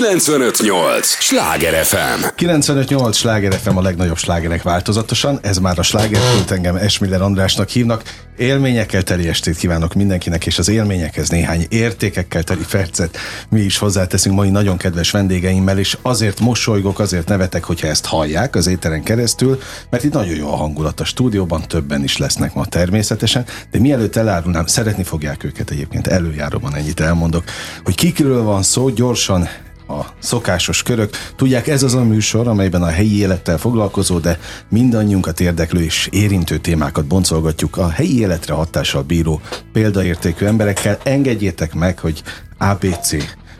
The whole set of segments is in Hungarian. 95.8 Sláger FM. 95.8 Sláger FM, a legnagyobb slágerek változatosan. Ez már a Sláger Kult, engem S. Miller Andrásnak hívnak. Élményekkel teli estét kívánok mindenkinek, és az élményekhez néhány értékekkel teli percet mi is hozzáteszünk mai nagyon kedves vendégeimmel, és azért mosolygok, azért nevetek, hogyha ezt hallják az éteren keresztül, mert itt nagyon jó a hangulat a stúdióban, többen is lesznek ma természetesen, de mielőtt elárulnám, szeretni fogják őket egyébként, előjáróban ennyit elmondok, hogy kikről van szó, gyorsan a szokásos körök. Tudják, ez az a műsor, amelyben a helyi élettel foglalkozó, de mindannyiunkat érdeklő és érintő témákat boncolgatjuk a helyi életre hatással bíró példaértékű emberekkel. Engedjétek meg, hogy ABC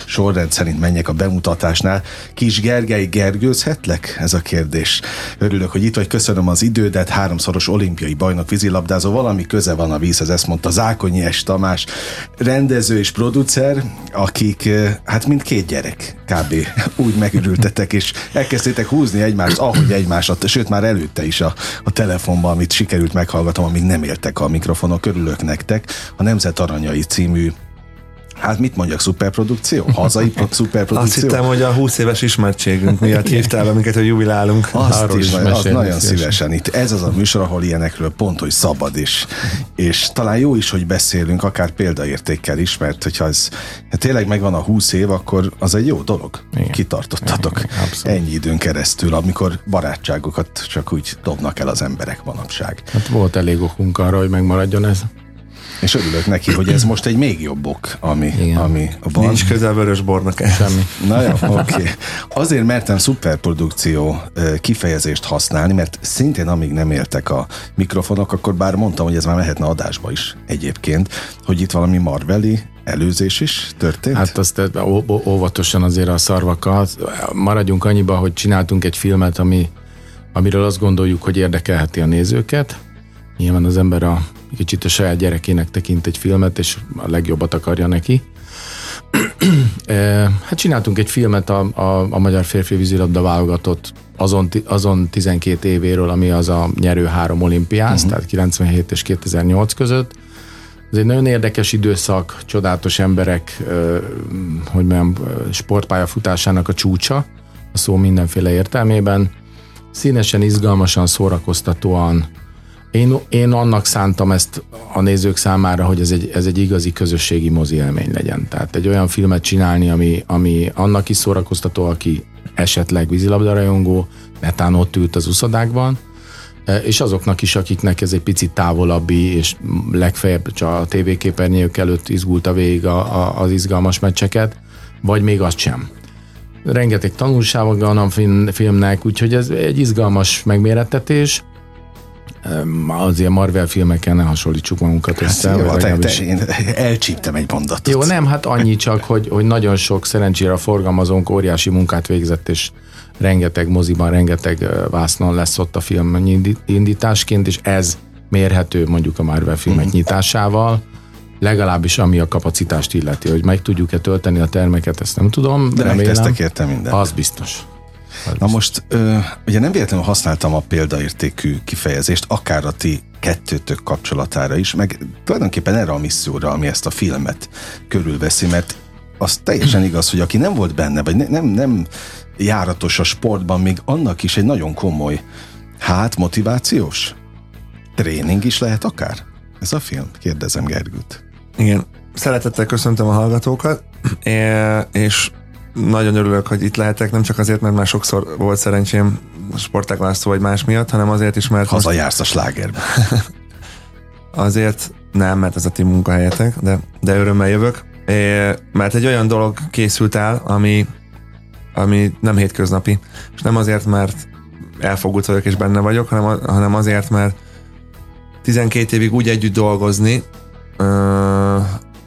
sorrend szerint menjek a bemutatásnál. Kis Gergely, gergőzhetlek? Ez a kérdés. Örülök, hogy itt vagy, köszönöm az idődet, háromszoros olimpiai bajnok vízilabdázó, valami köze van a vízhez, ezt mondta Zákonyi S. Tamás, rendező és producer, akik, hát mint két gyerek, kb. Úgy megürültetek, és elkezdtétek húzni egymást, ahogy egymásat, sőt már előtte is a telefonban, amit sikerült meghallgatom, amíg nem éltek a mikrofonok. Örülök nektek. A Nemzet Aranyai című, hát mit mondjak, szuperprodukció? Hazai szuperprodukció? Azt hittem, hogy a 20 éves ismertségünk miatt hívtál be minket, hogy jubilálunk. Azt is, az nagyon szívesen itt. Ez az a műsor, ahol ilyenekről pont, hogy szabad is. És talán jó is, hogy beszélünk, akár példaértékkel is, mert hogyha ez tényleg megvan a 20 év, akkor az egy jó dolog. Igen. Kitartottatok igen, ennyi időn keresztül, amikor barátságokat csak úgy dobnak el az emberek manapság. Hát volt elég okunk arra, hogy megmaradjon ez. És örülök neki, hogy ez most egy még jobb ok, ami van. Nincs közel vörösbornak el. Semmi. Na jó, oké. Azért mertem szuperprodukció kifejezést használni, mert szintén amíg nem éltek a mikrofonok, akkor bár mondtam, hogy ez már mehetne adásba is egyébként, hogy itt valami marveli előzés is történt? Hát azt óvatosan azért a szarvakkal. Maradjunk annyiba, hogy csináltunk egy filmet, amiről azt gondoljuk, hogy érdekelheti a nézőket. Nyilván az ember kicsit a saját gyerekének tekint egy filmet, és a legjobbat akarja neki. Hát csináltunk egy filmet a magyar férfi vízilabda válogatott azon 12 évéről, ami az a nyerő 3 olimpián, tehát 97 és 2008 között. Ez egy nagyon érdekes időszak, csodálatos emberek, hogy mondjam, sportpályafutásának a csúcsa, a szó mindenféle értelmében. Színesen, izgalmasan, szórakoztatóan. Én annak szántam ezt a nézők számára, hogy ez egy igazi közösségi mozi élmény legyen. Tehát egy olyan filmet csinálni, ami annak is szórakoztató, aki esetleg vízilabdarajongó, netán ott ült az uszodákban, és azoknak is, akiknek ez egy picit távolabbi, és legfeljebb csak a tévéképernyők előtt izgulta végig az izgalmas meccseket, vagy még azt sem. Rengeteg tanulsága van a filmnek, úgyhogy ez egy izgalmas megmérettetés. Azért Marvel filmekkel ne hasonlítsuk magunkat össze. Jó, én elcsíptem egy mondatot. Jó, nem, hát annyi csak, hogy nagyon sok, szerencsére a forgalmazónk óriási munkát végzett, és rengeteg moziban, rengeteg vásznon lesz ott a film indításként, és ez mérhető mondjuk a Marvel filmek nyitásával, legalábbis ami a kapacitást illeti, hogy meg tudjuk-e tölteni a termeket, ezt nem tudom. De megtesztek érte mindent. Az biztos. Na most, ugye nem véletlenül használtam a példaértékű kifejezést, akár a ti kettőtök kapcsolatára is, meg tulajdonképpen erre a misszióra, ami ezt a filmet körülveszi, mert az teljesen igaz, hogy aki nem volt benne, vagy nem járatos a sportban, még annak is egy nagyon komoly, motivációs tréning is lehet akár? Ez a film? Kérdezem Gergőt. Igen, szeretettel köszöntöm a hallgatókat, és nagyon örülök, hogy itt lehetek, nem csak azért, mert már sokszor volt szerencsém sportág választó vagy más miatt, hanem azért is, mert... Hazajársz a slágerbe. Azért nem, mert ez a ti munkahelyetek, de örömmel jövök. Mert egy olyan dolog készült el, ami nem hétköznapi. És nem azért, mert elfogult vagyok és benne vagyok, hanem azért, mert 12 évig úgy együtt dolgozni,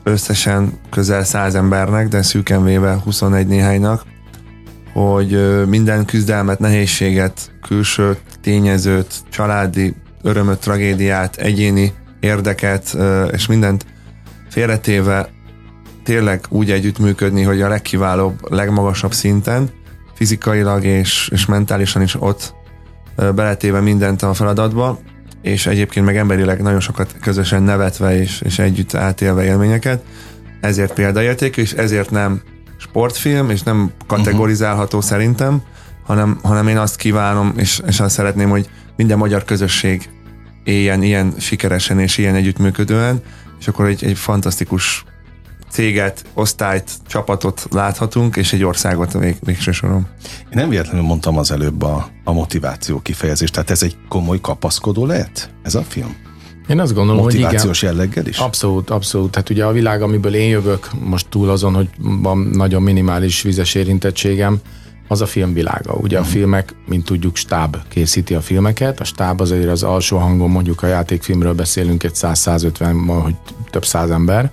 összesen közel 100 embernek, de szűken véve 21 néhánynak, hogy minden küzdelmet, nehézséget, külső tényezőt, családi örömöt, tragédiát, egyéni érdeket, és mindent félretéve tényleg úgy együttműködni, hogy a legkiválóbb, legmagasabb szinten, fizikailag és mentálisan is ott beletéve mindent a feladatba, és egyébként meg emberileg nagyon sokat közösen nevetve és együtt átélve élményeket. Ezért példaértékű, és ezért nem sportfilm, és nem kategorizálható szerintem, hanem én azt kívánom, és azt szeretném, hogy minden magyar közösség éljen ilyen sikeresen és ilyen együttműködően, és akkor egy fantasztikus céget, osztályt, csapatot láthatunk, és egy országot végső soron. Én nem véletlenül mondtam az előbb a motiváció kifejezést, tehát ez egy komoly kapaszkodó lehet ez a film? Én azt gondolom, hogy igen. Motivációs jelleggel is? Abszolút, abszolút. Tehát ugye a világ, amiből én jövök, most túl azon, hogy van nagyon minimális vizes érintettségem, az a filmvilága. Ugye a filmek, mint tudjuk, stáb készíti a filmeket. A stáb azért az alsó hangon, mondjuk a játékfilmről beszélünk, egy 100-150, valahogy több száz ember.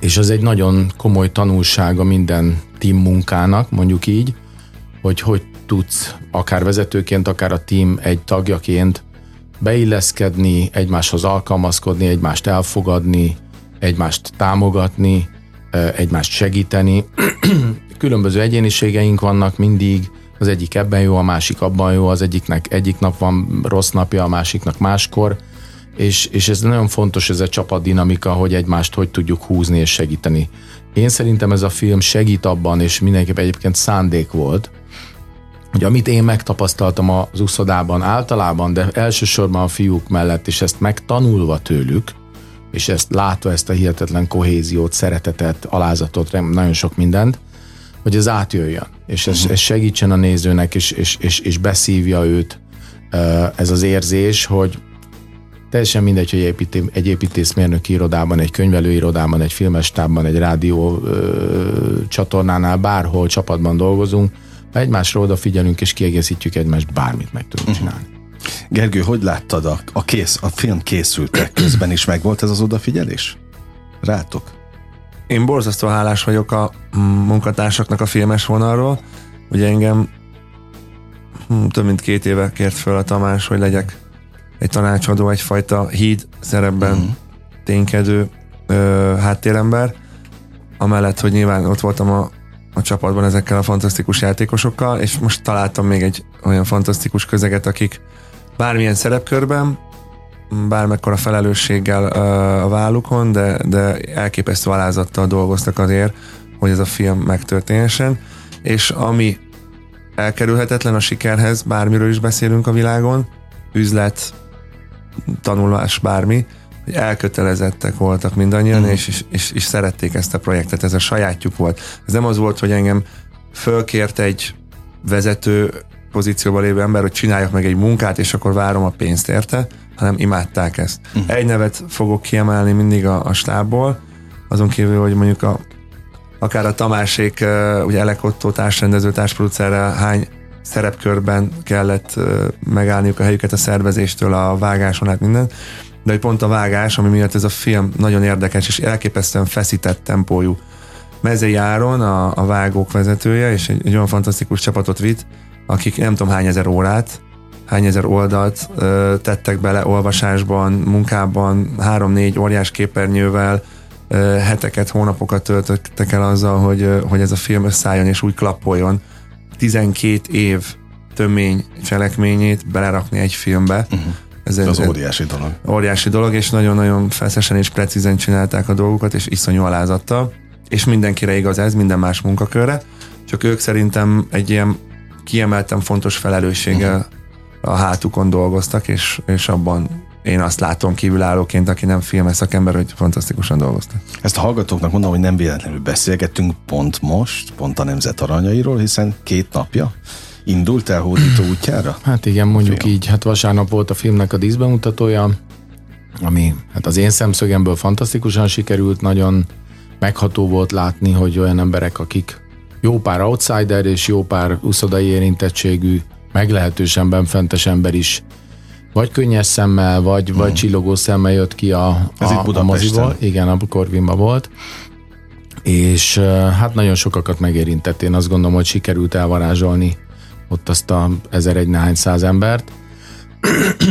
És az egy nagyon komoly tanulsága minden team munkának, mondjuk így, hogy tudsz akár vezetőként, akár a team egy tagjaként beilleszkedni, egymáshoz alkalmazkodni, egymást elfogadni, egymást támogatni, egymást segíteni. Különböző egyéniségeink vannak mindig, az egyik ebben jó, a másik abban jó, az egyiknek egyik nap van rossz napja, a másiknak máskor, és ez nagyon fontos, ez a csapatdinamika, hogy egymást hogy tudjuk húzni és segíteni. Én szerintem ez a film segít abban, és mindenképpen egyébként szándék volt, hogy amit én megtapasztaltam az úszodában általában, de elsősorban a fiúk mellett, és ezt megtanulva tőlük, és ezt látva, ezt a hihetetlen kohéziót, szeretetet, alázatot, nagyon sok mindent, hogy ez átjöjjön, és ez segítsen a nézőnek, és beszívja őt ez az érzés, hogy teljesen mindegy, hogy egy építészmérnöki irodában, egy könyvelőirodában, egy filmestában, egy rádió csatornánál, bárhol csapatban dolgozunk, ha egymásra odafigyelünk és kiegészítjük egymást, bármit meg tudunk csinálni. Gergő, hogy láttad a film készültek közben is megvolt ez az odafigyelés? Rátok? Én borzasztó hálás vagyok a munkatársaknak a filmes vonalról. Ugye engem több mint 2 éve kért föl a Tamás, hogy legyek egy tanácsadó, egyfajta híd szerepben ténykedő háttérember. Amellett, hogy nyilván ott voltam a csapatban ezekkel a fantasztikus játékosokkal, és most találtam még egy olyan fantasztikus közeget, akik bármilyen szerepkörben, bármekkora felelősséggel a vállukon, de elképesztő alázattal dolgoztak azért, hogy ez a film megtörténhessen, és ami elkerülhetetlen a sikerhez, bármiről is beszélünk a világon, üzlet, tanulás, bármi, hogy elkötelezettek voltak mindannyian, és szerették ezt a projektet, ez a sajátjuk volt. Ez nem az volt, hogy engem fölkért egy vezető pozícióban lévő ember, hogy csináljak meg egy munkát, és akkor várom a pénzt érte, hanem imádták ezt. Egy nevet fogok kiemelni mindig a stábból, azon kívül, hogy mondjuk akár a Tamásék, ugye Elek Otto társrendező, társproducerrel hány szerepkörben kellett megállniuk a helyüket a szervezéstől, a vágáson át minden, de hogy pont a vágás, ami miatt ez a film nagyon érdekes, és elképesztően feszített tempójú. Mezei Áron, a vágók vezetője, és egy olyan fantasztikus csapatot vitt, akik nem tudom hány ezer órát, hány ezer oldalt tettek bele olvasásban, munkában, 3-4 óriás képernyővel, heteket, hónapokat töltöttek el azzal, hogy ez a film összeálljon és úgy klappoljon. 12 év tömény cselekményét belerakni egy filmbe. Ez az óriási dolog. Óriási dolog, és nagyon-nagyon feszesen és precízen csinálták a dolgokat, és iszonyú alázattal. És mindenkire igaz ez, minden más munkakörre. Csak ők szerintem egy ilyen kiemelten fontos felelősséggel a hátukon dolgoztak, és abban én azt látom kívülállóként, aki nem filmes szakember, hogy fantasztikusan dolgoztak. Ezt a hallgatóknak mondom, hogy nem véletlenül beszélgetünk pont most, pont a Nemzet Aranyairól, hiszen 2 napja indult el hódító útjára? Hát igen, mondjuk így. Hát vasárnap volt a filmnek a díszbemutatója, ami hát az én szemszögemből fantasztikusan sikerült, nagyon megható volt látni, hogy olyan emberek, akik jó pár outsider és jó pár uszodai érintettségű, meglehetősen benfentes ember is vagy könnyes szemmel, vagy csillogó szemmel jött ki a moziból. Igen, a Corvinban volt. És hát nagyon sokakat megérintett. Én azt gondolom, hogy sikerült elvarázsolni ott azt a 1100 embert.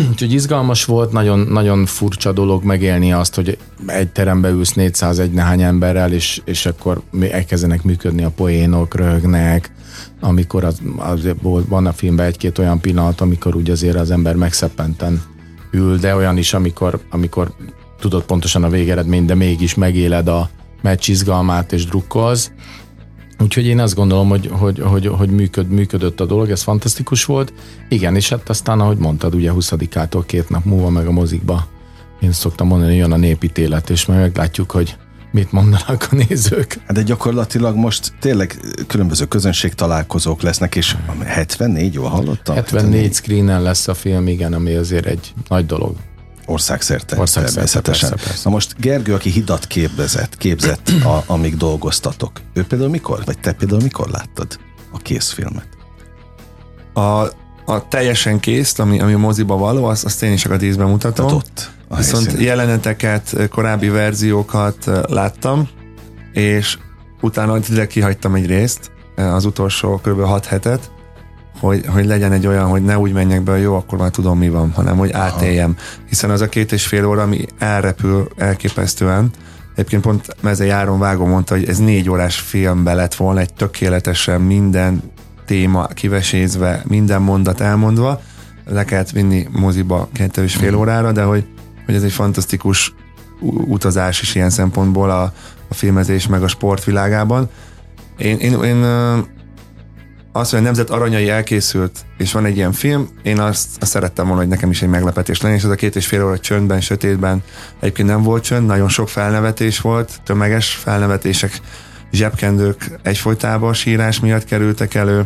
Úgyhogy izgalmas volt, nagyon, nagyon furcsa dolog megélni azt, hogy egy terembe ülsz 401 emberrel, és akkor elkezdenek működni a poénok, röhögnek, amikor van a filmben egy-két olyan pillanat, amikor úgy azért az ember megszeppenten ül, de olyan is, amikor tudod pontosan a végeredményt, de mégis megéled a meccs izgalmát és drukkolsz. Úgyhogy én azt gondolom, hogy működött a dolog, ez fantasztikus volt. Igen, és hát aztán, ahogy mondtad, ugye 20-ától 2 nap múlva meg a mozikba, én szoktam mondani, jön a népítélet, és majd meglátjuk, hogy mit mondanak a nézők. De gyakorlatilag most tényleg különböző közönségtalálkozók lesznek, és 74, jól hallottam? 74 screenen lesz a film, igen, ami azért egy nagy dolog. Országszerte, természetesen. Persze. Na most Gergő, aki hidat képzett, amíg dolgoztatok, ő például mikor, vagy te például mikor láttad a kész filmet? A teljesen kész, ami a moziba való, azt én is a díszben mutatom. Hát ott, viszont helyszínen. Jeleneteket, korábbi verziókat láttam, és utána direkt kihagytam egy részt, az utolsó kb. 6 hetet, hogy legyen egy olyan, hogy ne úgy menjek be, jó, akkor már tudom, mi van, hanem hogy átéljem. Hiszen az a 2,5 óra, ami elrepül elképesztően. Egyébként pont Mezei Áron vágó mondta, hogy ez 4 órás filmbe lett volna, egy tökéletesen minden téma kivesézve, minden mondat elmondva. Le kellett vinni moziba 2,5 órára, de hogy ez egy fantasztikus utazás is ilyen szempontból a filmezés meg a sportvilágában. Én az, hogy a Nemzet Aranyai elkészült, és van egy ilyen film, én azt szerettem volna, hogy nekem is egy meglepetés lenni, és az a 2,5 óra csöndben, sötétben egyébként nem volt csönd, nagyon sok felnevetés volt, tömeges felnevetések, zsebkendők egyfolytában sírás miatt kerültek elő,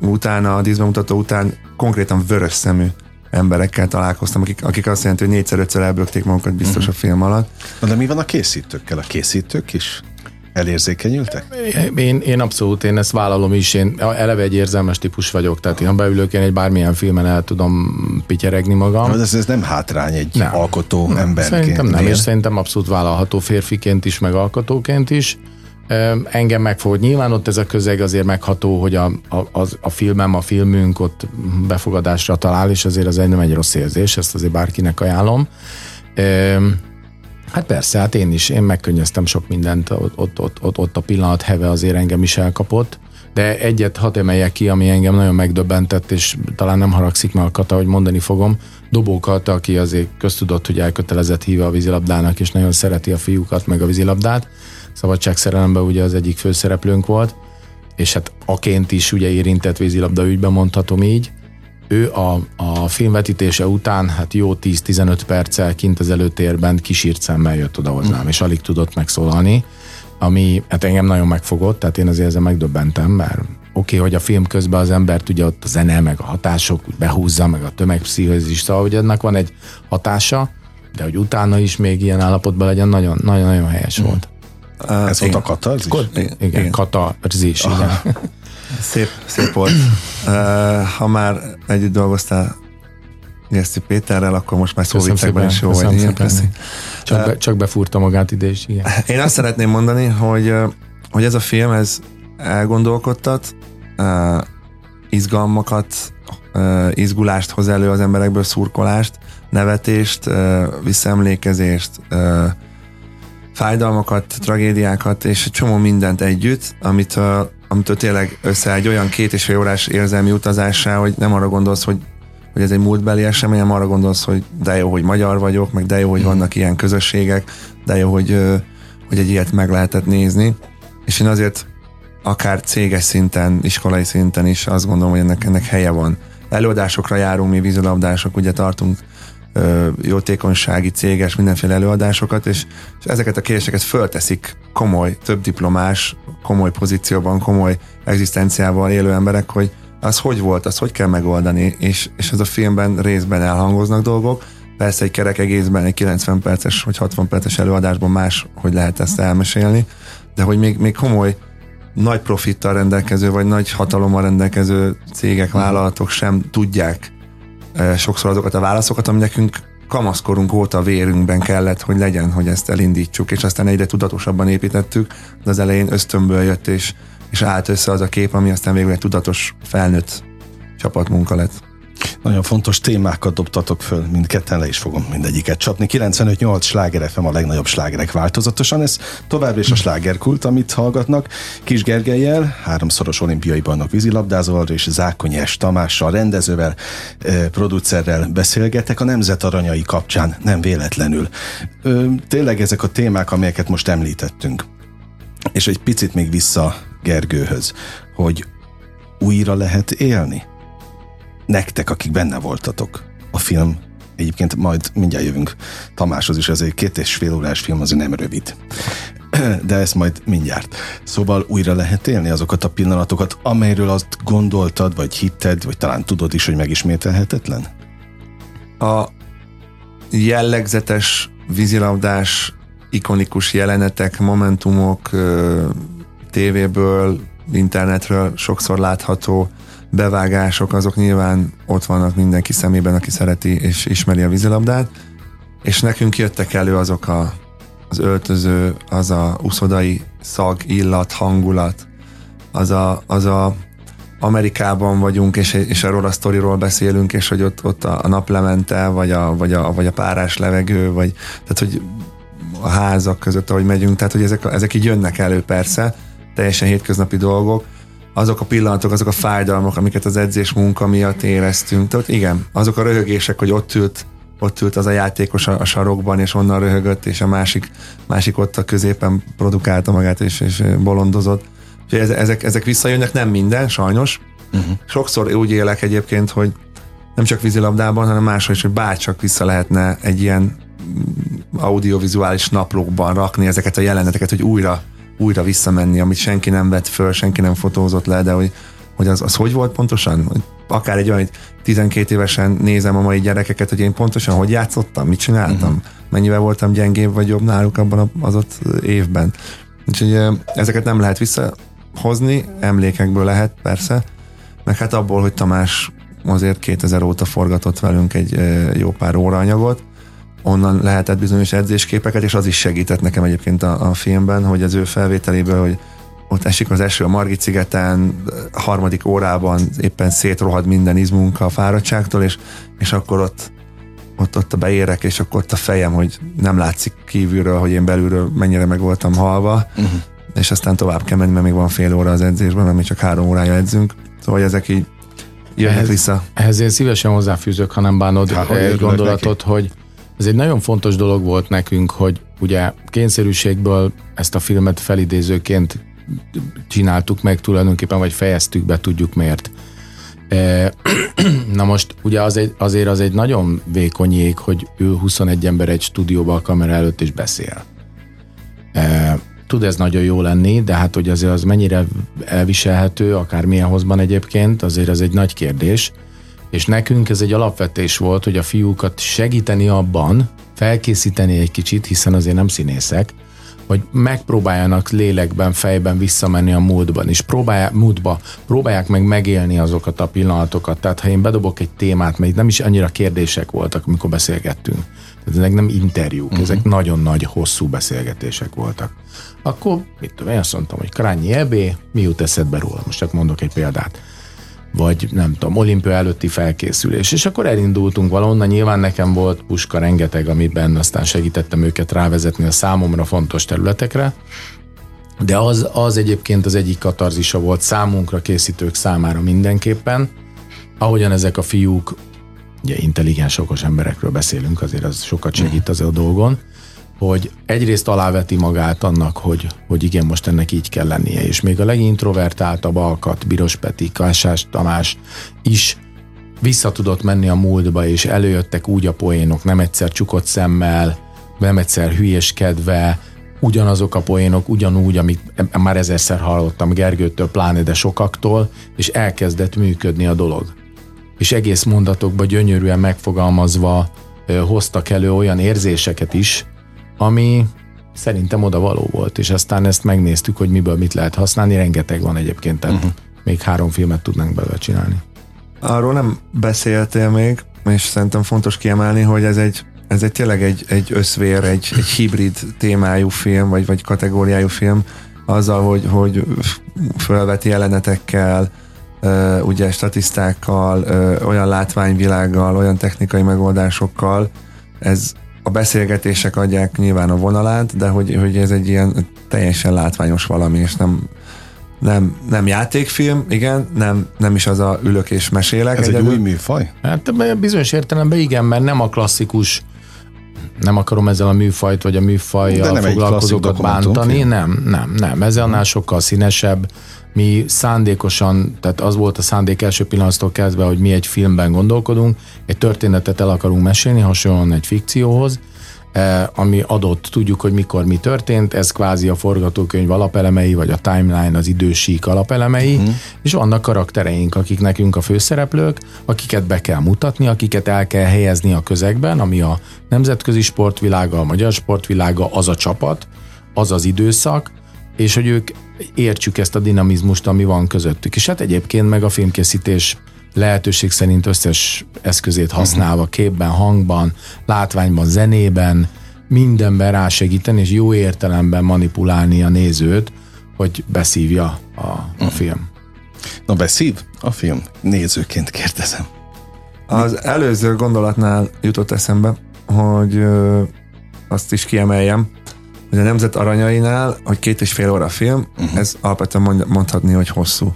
utána a díszbemutató után konkrétan vörös szemű emberekkel találkoztam, akik azt jelenti, hogy 4-5-szer elbökték magukat biztos a film alatt. Na de mi van a készítőkkel? A készítők is elérzékenyültek? Én abszolút, én ezt vállalom is, én eleve egy érzelmes típus vagyok, tehát ha beülök, én egy bármilyen filmen el tudom pityeregni magam. De ez nem hátrány egy nem. alkotó emberként. Szerintem nem, és szerintem abszolút vállalható férfiként is, meg alkotóként is. Engem megfogott. Nyilván ott ez a közeg azért megható, hogy a filmünk ott befogadásra talál, és azért az nem egy rossz érzés, ezt azért bárkinek ajánlom. Hát persze, hát én megkönnyeztem sok mindent, ott a pillanat heve azért engem is elkapott, de egyet hadd emeljek ki, ami engem nagyon megdöbbentett, és talán nem haragszik meg a Kata, hogy mondani fogom. Dobó Kata, aki azért köztudott, hogy elkötelezett híve a vízilabdának, és nagyon szereti a fiúkat, meg a vízilabdát. Szabadságszerelemben ugye az egyik főszereplőnk volt, és hát aként is ugye érintett vízilabda ügyben, mondhatom így. Ő a filmvetítése után hát jó 10-15 perccel kint az előtérben kisírt szemmel jött oda hozzám, és alig tudott megszólalni, ami hát engem nagyon megfogott, tehát én azért ezzel megdöbbentem, mert hogy a film közben az embert ugye ott a zene, meg a hatások úgy behúzza, meg a tömegpszichózis, szóval hogy ennek van egy hatása, de hogy utána is még ilyen állapotban legyen, nagyon-nagyon helyes volt. Ez volt a katarzis? Igen, katarzis, igen. Szép volt. Ha már együtt dolgoztál Geszti Péterrel, akkor most már szóviccekben is jó vagy. Csak befúrta magát ide is. Igen. Én azt szeretném mondani, hogy ez a film, ez elgondolkodtat, izgalmakat, izgulást hoz elő az emberekből, szurkolást, nevetést, visszaemlékezést, fájdalmakat, tragédiákat, és csomó mindent együtt, amitől tényleg össze egy olyan 2,5 órás érzelmi utazássá, hogy nem arra gondolsz, hogy ez egy múltbeli esemény, nem arra gondolsz, hogy de jó, hogy magyar vagyok, meg de jó, hogy vannak ilyen közösségek, de jó, hogy egy ilyet meg lehetett nézni. És én azért akár céges szinten, iskolai szinten is azt gondolom, hogy ennek helye van. Előadásokra járunk mi, vízilabdások, ugye tartunk jótékonysági, céges, mindenféle előadásokat, és ezeket a kérdéseket fölteszik komoly, több diplomás, komoly pozícióban, komoly egzisztenciával élő emberek, hogy az hogy volt, az hogy kell megoldani, és ez a filmben részben elhangoznak dolgok, persze egy kerek egészben, egy 90 perces vagy 60 perces előadásban más, hogy lehet ezt elmesélni, de hogy még komoly, nagy profittal rendelkező, vagy nagy hatalommal rendelkező cégek, vállalatok sem tudják sokszor azokat a válaszokat, ami nekünk kamaszkorunk óta a vérünkben kellett, hogy legyen, hogy ezt elindítsuk, és aztán egyre tudatosabban építettük, de az elején ösztönből jött, és állt össze az a kép, ami aztán végül egy tudatos felnőtt csapatmunka lett. Nagyon fontos témákat dobtatok föl, mindketten le is fogom mindegyiket csapni. 95.8 Sláger FM, a legnagyobb slágerek változatosan, ez továbbra is a Sláger Kult, amit hallgatnak. Kis Gergelyel, 3-szoros olimpiai bajnok vízilabdázóval és Zákonyi S. Tamással, rendezővel, producerrel beszélgetek a Nemzet Aranyai kapcsán, nem véletlenül. Tényleg ezek a témák, amelyeket most említettünk. És egy picit még vissza Gergőhöz, hogy újra lehet élni? Nektek, akik benne voltatok. A film, egyébként majd mindjárt jövünk Tamáshoz is, ez egy 2,5 órás film, azért nem rövid. De ezt majd mindjárt. Szóval újra lehet élni azokat a pillanatokat, amelyről azt gondoltad, vagy hitted, vagy talán tudod is, hogy megismételhetetlen? A jellegzetes vízilabdás ikonikus jelenetek, momentumok, tévéből, internetről sokszor látható bevágások, azok nyilván ott vannak mindenki szemében, aki szereti és ismeri a vízilabdát, és nekünk jöttek elő azok az öltöző, az a uszodai szag, illat, hangulat, az a Amerikában vagyunk, és erről a sztoriról beszélünk, és hogy ott a naplemente, vagy a párás levegő, vagy tehát, hogy a házak között, ahogy megyünk, tehát, hogy ezek így jönnek elő persze, teljesen hétköznapi dolgok, azok a pillanatok, azok a fájdalmak, amiket az edzés munka miatt éreztünk. Tehát igen, azok a röhögések, hogy ott ült az a játékos a sarokban, és onnan röhögött, és a másik ott a középen produkálta magát, és bolondozott. Ezek visszajönnek, nem minden, sajnos. Uh-huh. Sokszor úgy élek egyébként, hogy nem csak vízilabdában, hanem máshol is, hogy bárcsak vissza lehetne egy ilyen audiovizuális naplókban rakni ezeket a jeleneteket, hogy újra visszamenni, amit senki nem vett föl, senki nem fotózott le, de hogy az hogy volt pontosan? Akár egy olyan, 12 évesen nézem a mai gyerekeket, hogy én pontosan hogy játszottam, mit csináltam, mennyivel voltam gyengébb vagy jobb náluk abban az ott évben. Úgyhogy ezeket nem lehet visszahozni, emlékekből lehet persze, meg hát abból, hogy Tamás azért 2000 óta forgatott velünk egy jó pár óraanyagot, onnan lehetett bizonyos edzésképeket, és az is segített nekem egyébként a filmben, hogy az ő felvételéből, hogy ott esik az eső a Margit-szigeten, harmadik órában éppen szétrohad minden izmunk a fáradtságtól, és akkor ott beérek, és akkor ott a fejem, hogy nem látszik kívülről, hogy én belülről mennyire meg voltam halva, és aztán tovább kell menni, mert még van fél óra az edzésben, ami csak 3 órája edzünk. Szóval ezek így jönnek vissza. Ehhez én szívesen hozzáfűzök, ha nem bánod egy gondolatot, hogy ez egy nagyon fontos dolog volt nekünk, hogy ugye kényszerűségből ezt a filmet felidézőként csináltuk meg tulajdonképpen, vagy fejeztük be, tudjuk miért. Na most ugye azért az egy nagyon vékony jég, hogy ő 21 ember egy stúdióban a kamera előtt is beszél. Tud ez nagyon jó lenni, de hát hogy azért az mennyire elviselhető, akármilyen hozban egyébként, azért ez egy nagy kérdés. És nekünk ez egy alapvetés volt, hogy a fiúkat segíteni abban, felkészíteni egy kicsit, hiszen azért nem színészek, hogy megpróbáljanak lélekben, fejben visszamenni a múltban, és próbálják meg megélni azokat a pillanatokat. Tehát ha én bedobok egy témát, mert nem is annyira kérdések voltak, amikor beszélgettünk. Tehát ezek nem interjúk, ezek nagyon nagy, hosszú beszélgetések voltak. Akkor mit tudom, én azt mondtam, hogy Karányi Ebé, mi jut eszedbe róla? Most csak mondok egy példát. Vagy nem tudom, olimpia előtti felkészülés. És akkor elindultunk valahonnan, nyilván nekem volt puska rengeteg, amiben aztán segítettem őket rávezetni a számomra fontos területekre, de az egyébként az egyik katarzisa volt számunkra, készítők számára mindenképpen, ahogyan ezek a fiúk, ugye intelligens, okos emberekről beszélünk, azért az sokat segít az a dolgon, hogy egyrészt aláveti magát annak, hogy igen, most ennek így kell lennie, és még a legintrovertáltabb alkat, Bíros Peti, Kásás Tamás is vissza tudott menni a múltba, és előjöttek úgy a poénok, nem egyszer csukott szemmel, nem egyszer hülyéskedve, ugyanazok a poénok, ugyanúgy, amit már 1000-szer hallottam Gergőtől, pláne, de sokaktól, és elkezdett működni a dolog. És egész mondatokban gyönyörűen megfogalmazva hoztak elő olyan érzéseket is, ami szerintem oda való volt, és aztán ezt megnéztük, hogy miből mit lehet használni, rengeteg van egyébként, tehát még 3 filmet tudnánk belőle csinálni. Arról nem beszéltél még, és szerintem fontos kiemelni, hogy ez egy tényleg egy összvér, egy hibrid témájú film, vagy kategóriájú film, azzal, hogy fölveti jelenetekkel, ugye statisztákkal, olyan látványvilággal, olyan technikai megoldásokkal, ez a beszélgetések adják nyilván a vonalát, de hogy ez egy ilyen teljesen látványos valami, és nem játékfilm, igen, nem is az a ülök és mesélek. Ez egy új műfaj? Hát bizonyos értelemben igen, mert nem a klasszikus nem akarom ezzel a műfajt, vagy a műfajjal foglalkozókat bántani. Nem. Ez annál sokkal színesebb. Mi szándékosan, tehát az volt a szándék első pillanattól kezdve, hogy mi egy filmben gondolkodunk, egy történetet el akarunk mesélni, hasonlóan egy fikcióhoz, ami adott, tudjuk, hogy mikor mi történt, ez kvázi a forgatókönyv alapelemei, vagy a timeline, az idősík alapelemei, és vannak karaktereink, akik nekünk a főszereplők, akiket be kell mutatni, akiket el kell helyezni a közegben, ami a nemzetközi sportvilága, a magyar sportvilága, az a csapat, az az időszak, és hogy ők értsük ezt a dinamizmust, ami van közöttük. És hát egyébként meg a filmkészítés lehetőség szerint összes eszközét használva, képben, hangban, látványban, zenében, mindenben rásegíteni, és jó értelemben manipulálni a nézőt, hogy beszívja a film. Na, beszív a film? Nézőként kérdezem. Az előző gondolatnál jutott eszembe, hogy azt is kiemeljem, hogy a Nemzet Aranyainál, hogy 2,5 óra film, ez alapvetően mondhatni, hogy hosszú.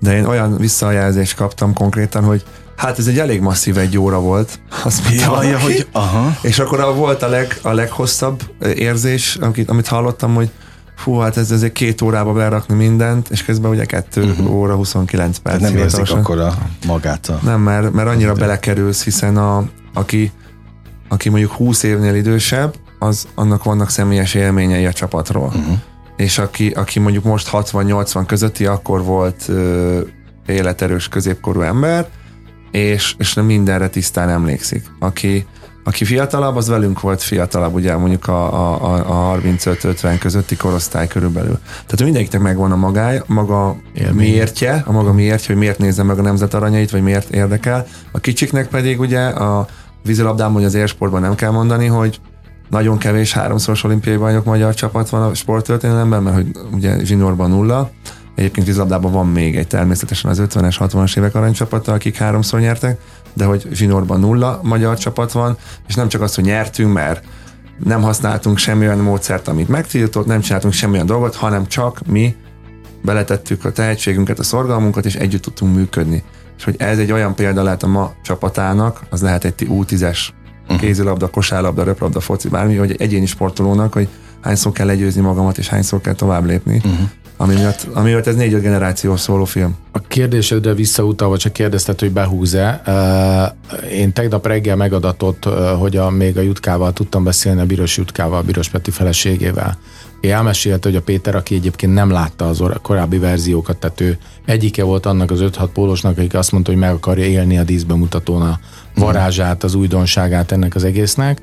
De én olyan visszajelzést kaptam konkrétan, hogy hát ez egy elég masszív 1 óra volt. Azt mondta, hogy aha. És akkor volt a leghosszabb érzés, amit hallottam, hogy fú, hát ez azért 2 órába berakni mindent, és közben ugye 2 óra 29 perc. Tehát nem érzik akkor a magát. Nem, mert annyira belekerülsz, hiszen aki mondjuk 20 évnél idősebb, az annak vannak személyes élményei a csapatról. És aki mondjuk most 60-80 közötti, akkor volt életerős középkorú ember, és nem mindenre tisztán emlékszik. Aki fiatalabb, az velünk volt fiatalabb, ugye mondjuk a 35-50 közötti korosztály körülbelül. Tehát mindenkinek megvan a maga miértje, a maga miértje, hogy miért nézze meg a Nemzet Aranyait, vagy miért érdekel. A kicsiknek pedig ugye a vízilabdában, vagy az élsportban nem kell mondani, hogy nagyon kevés 3-szoros olimpiai bajnok magyar csapat van a sporttörténelemben, mert hogy ugye zsinórban 0, egyébként vízilabdában van még egy, természetesen az 50-es, 60-as évek aranycsapata, akik 3-szor nyertek, de hogy zsinórban 0 magyar csapat van, és nem csak az, hogy nyertünk, mert nem használtunk semmilyen módszert, amit megtiltott, nem csináltunk semmilyen dolgot, hanem csak mi beletettük a tehetségünket, a szorgalmunkat, és együtt tudtunk működni. És hogy ez egy olyan példa lehet a ma csapatának, az lehet egy U10-es kézilabda, kosárlabda, röplabda, foci, bármi, hogy egyéni sportolónak, hogy hányszor kell legyőzni magamat, és hányszor kell tovább lépni. Amiatt ez 4-5 generációs szóló film. A kérdésedre visszautalva csak kérdezted, hogy behúz-e. Én tegnap reggel megadatott, hogy még a Jutkával tudtam beszélni, a Bíros Jutkával, a Bíros Peti feleségével. Én elmesélte, hogy a Péter, aki egyébként nem látta az korábbi verziókat, tehát ő egyike volt annak az 5-6 pólósnak, akik azt mondta, hogy meg akarja élni a díszbemutatón a varázsát, az újdonságát ennek az egésznek.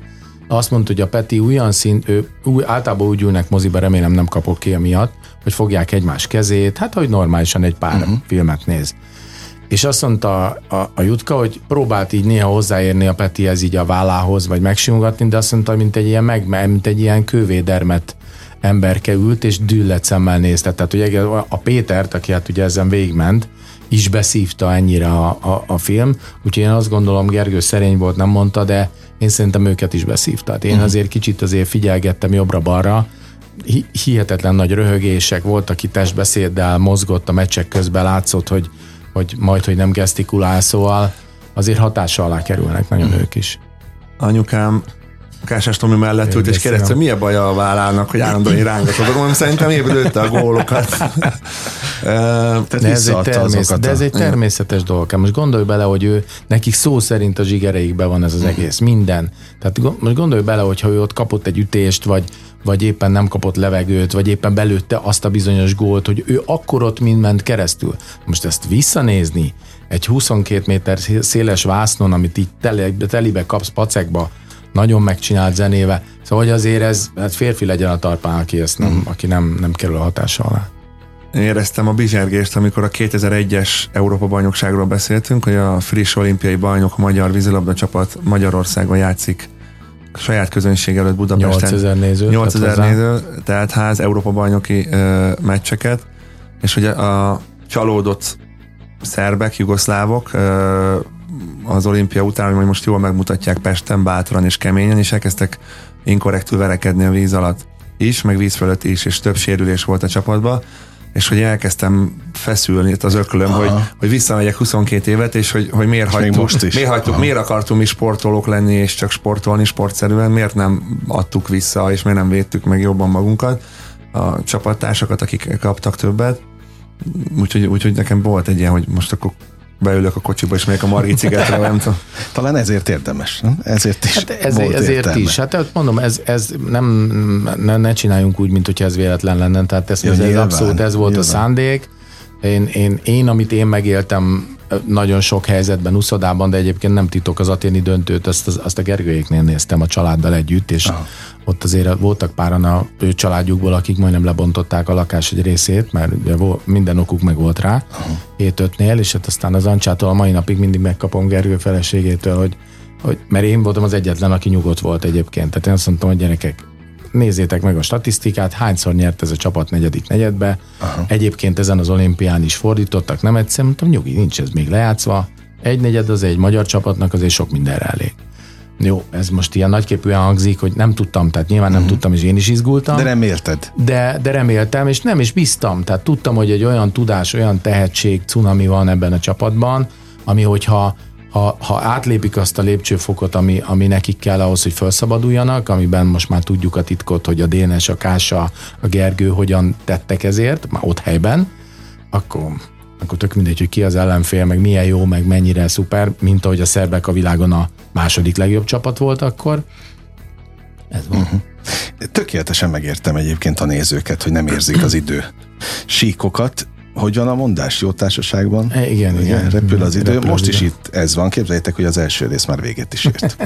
Azt mondta, hogy a Peti olyan általában úgy ülnek moziba, remélem nem kapok ki emiatt, hogy fogják egymás kezét, hát hogy normálisan egy pár filmet néz. És azt mondta a Jutka, hogy próbált így néha hozzáérni a Petihez így a vállához, vagy megsimogatni, de azt mondta, mint egy ilyen kővédermet emberke ült, és düllett szemmel nézte. Tehát ugye a Pétert, aki hát ugye ezen végigment, is beszívta ennyire a film, úgyhogy én azt gondolom, Gergő szerény volt, nem mondta, de én szerintem őket is beszívta. Tehát én azért kicsit figyelgettem jobbra-balra, hihetetlen nagy röhögések, volt, aki testbeszéddel mozgott a meccsek közben, látszott, hogy majd, hogy nem gesztikulál, szóval azért hatása alá kerülnek nagyon ők is. Anyukám Kásás Tomi mellett ült, és kérdezte, hogy mi a baj a vállának, hogy állandóan rángatod, mondom, szerintem épp lőtte a gólokat. De ez egy természetes dolog. Most gondolj bele, hogy nekik szó szerint a zsigereikben van ez az egész, minden. Tehát most gondolj bele, hogyha ő ott kapott egy ütést, vagy éppen nem kapott levegőt, vagy éppen belőtte azt a bizonyos gólt, hogy ő akkor ott mind ment keresztül. Most ezt visszanézni, egy 22 méter széles vásznon, amit így telibe kapsz pacekba, nagyon megcsinált zenével. Szóval hogy azért ez, hát férfi legyen a tarpán, aki nem kerül a hatása alá. Én éreztem a bizsergést, amikor a 2001-es Európa-bajnokságról beszéltünk, hogy a friss olimpiai bajnok magyar vízilabda csapat Magyarországon játszik a saját közönség előtt Budapesten. 8000 néző, tehát ház Európa-bajnoki meccseket, és hogy a csalódott szerbek, jugoszlávok az olimpia után, hogy most jól megmutatják Pesten, bátran és keményen, és elkezdtek inkorrektül verekedni a víz alatt is, meg víz fölött is, és több sérülés volt a csapatban, és hogy elkezdtem feszülni itt az öklöm, hogy visszamegyek 22 évet, és hogy miért akartunk mi sportolók lenni, és csak sportolni sportszerűen, miért nem adtuk vissza, és miért nem védtük meg jobban magunkat, a csapattársakat, akik kaptak többet. Úgyhogy nekem volt egy ilyen, hogy most akkor beülök a kocsiba, és megyek a Margit-szigetre, nem tudom. Talán ezért érdemes, nem? Ezért is hát ezért is. Hát mondom, ez ne csináljunk úgy, mint hogyha ez véletlen lenne. Tehát ez volt a szándék. Én, amit én megéltem nagyon sok helyzetben, Uszodában, de egyébként nem titok, az aténi döntőt, azt a Gergőjéknél néztem a családdal együtt, és ott azért voltak páran a ő családjukból, akik majdnem lebontották a lakás egy részét, mert ugye minden okuk meg volt rá, 7-5-nél, és hát aztán az Ancsától a mai napig mindig megkapom Gergő feleségétől, hogy mert én voltam az egyetlen, aki nyugodt volt egyébként. Tehát én azt mondtam, hogy gyerekek, nézzétek meg a statisztikát, hányszor nyert ez a csapat negyedik negyedbe. Aha. Egyébként ezen az olimpián is fordítottak, nem egyszer, mondtam, nyugi, nincs ez még lejátszva. Egy negyed az egy magyar csapatnak azért sok mindenre elég. Jó, ez most ilyen nagyképűen hangzik, hogy nem tudtam, tehát nyilván nem tudtam, és én is izgultam. De remélted. De reméltem, és nem, és bíztam. Tehát tudtam, hogy egy olyan tudás, olyan tehetség, cunami van ebben a csapatban, ami hogyha átlépik azt a lépcsőfokot, ami nekik kell ahhoz, hogy felszabaduljanak, amiben most már tudjuk a titkot, hogy a Dénes, a Kása, a Gergő hogyan tettek ezért, már ott helyben, akkor tök mindegy, hogy ki az ellenfél, meg milyen jó, meg mennyire szuper, mint ahogy a szerbek a világon a második legjobb csapat volt akkor. Ez van. Tökéletesen megértem egyébként a nézőket, hogy nem érzik az idő síkokat. Hogy van a mondás? Jó társaságban? Igen. Repül az idő. Most is itt ez van. Képzeljétek, hogy az első rész már véget is ért.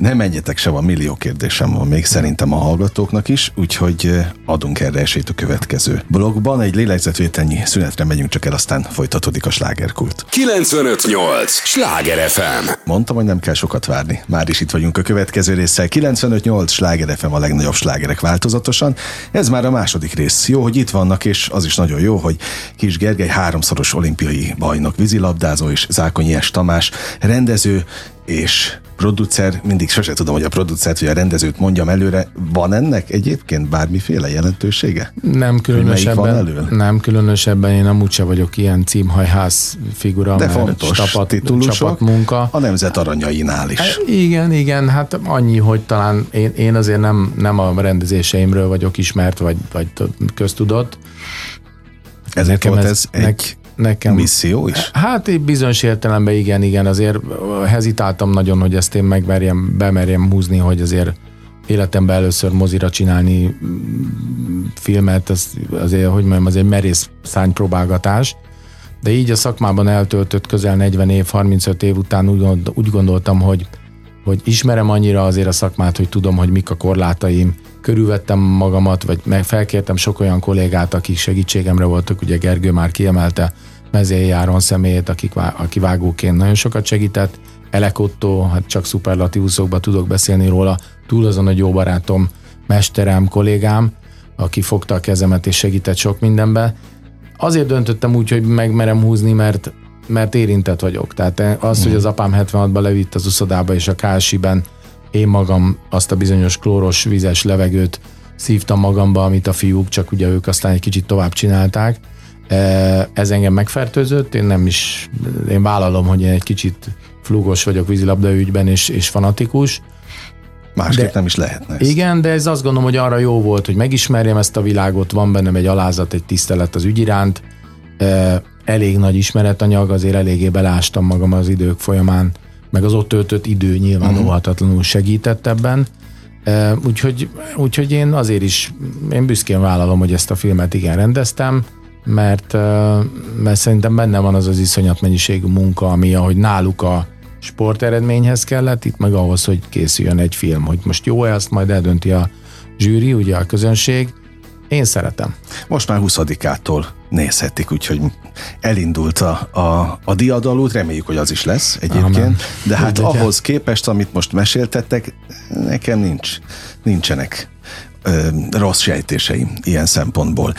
Ne menjetek sem, a millió kérdésem van még szerintem a hallgatóknak is, úgyhogy adunk erre esélyt a következő blogban. Egy lélegzetvételnyi szünetre megyünk csak el, aztán folytatódik a slágerkult. 95.8 Sláger FM. Mondtam, hogy nem kell sokat várni. Már is itt vagyunk a következő résszel. 95.8 Sláger FM, a legnagyobb slágerek változatosan. Ez már a második rész. Jó, hogy itt vannak, és az is nagyon jó, hogy Kis Gergely, háromszoros olimpiai bajnok vízilabdázó, és Zákonyi S. Tamás rendező és producer, mindig sose tudom, hogy a producert vagy a rendezőt mondjam előre, van ennek egyébként bármiféle jelentősége? Nem különösebben, én amúgy sem vagyok ilyen címhajház figura, de fontos titulusok, munka. A Nemzet Aranyainál is. Igen, hát annyi, hogy talán én azért nem a rendezéseimről vagyok ismert, vagy köztudott. Ezért nekem volt ez egy misszió is? Hát bizonyos értelemben igen, azért hezitáltam nagyon, hogy ezt én bemerjem húzni, hogy azért életemben először mozira csinálni filmet, az egy merész szánypróbálgatás, de így a szakmában eltöltött közel 40 év, 35 év után úgy gondoltam, hogy ismerem annyira azért a szakmát, hogy tudom, hogy mik a korlátaim. Körülvettem magamat, vagy felkértem sok olyan kollégát, akik segítségemre voltak, ugye Gergő már kiemelte Mezei Áron személyét, aki vágóként nagyon sokat segített, Elek Otto, hát csak szuperlatívuszokban tudok beszélni róla, túl azon a jó barátom, mesterem, kollégám, aki fogta a kezemet és segített sok mindenben. Azért döntöttem úgy, hogy megmerem húzni, mert érintett vagyok. Tehát az, hogy az apám 76-ban levitt az Uszodába és a Kásiben, én magam azt a bizonyos klóros vizes levegőt szívtam magamba, amit a fiúk, csak ugye ők aztán egy kicsit tovább csinálták. Ez engem megfertőzött, én vállalom, hogy én egy kicsit flúgos vagyok vízilabda ügyben, és fanatikus. Másképp nem is lehetne. Igen, de ez azt gondolom, hogy arra jó volt, hogy megismerjem ezt a világot, van bennem egy alázat, egy tisztelet az ügy iránt, elég nagy ismeretanyag, azért eléggé belástam magam az idők folyamán, meg az ott töltött idő nyilván óhatatlanul segített ebben. Úgyhogy én azért is, én büszkén vállalom, hogy ezt a filmet igen rendeztem, mert szerintem benne van az iszonyat mennyiségű munka, ami ahogy náluk a sporteredményhez kellett, itt meg ahhoz, hogy készüljön egy film. Hogy most jó-e, azt majd eldönti a zsűri, ugye a közönség. Én szeretem. Most már 20-ától nézhetik, úgyhogy elindult a diadalút, reméljük, hogy az is lesz egyébként, amen. De hát mindjárt. Ahhoz képest, amit most meséltettek, nekem nincsenek rossz sejtéseim ilyen szempontból.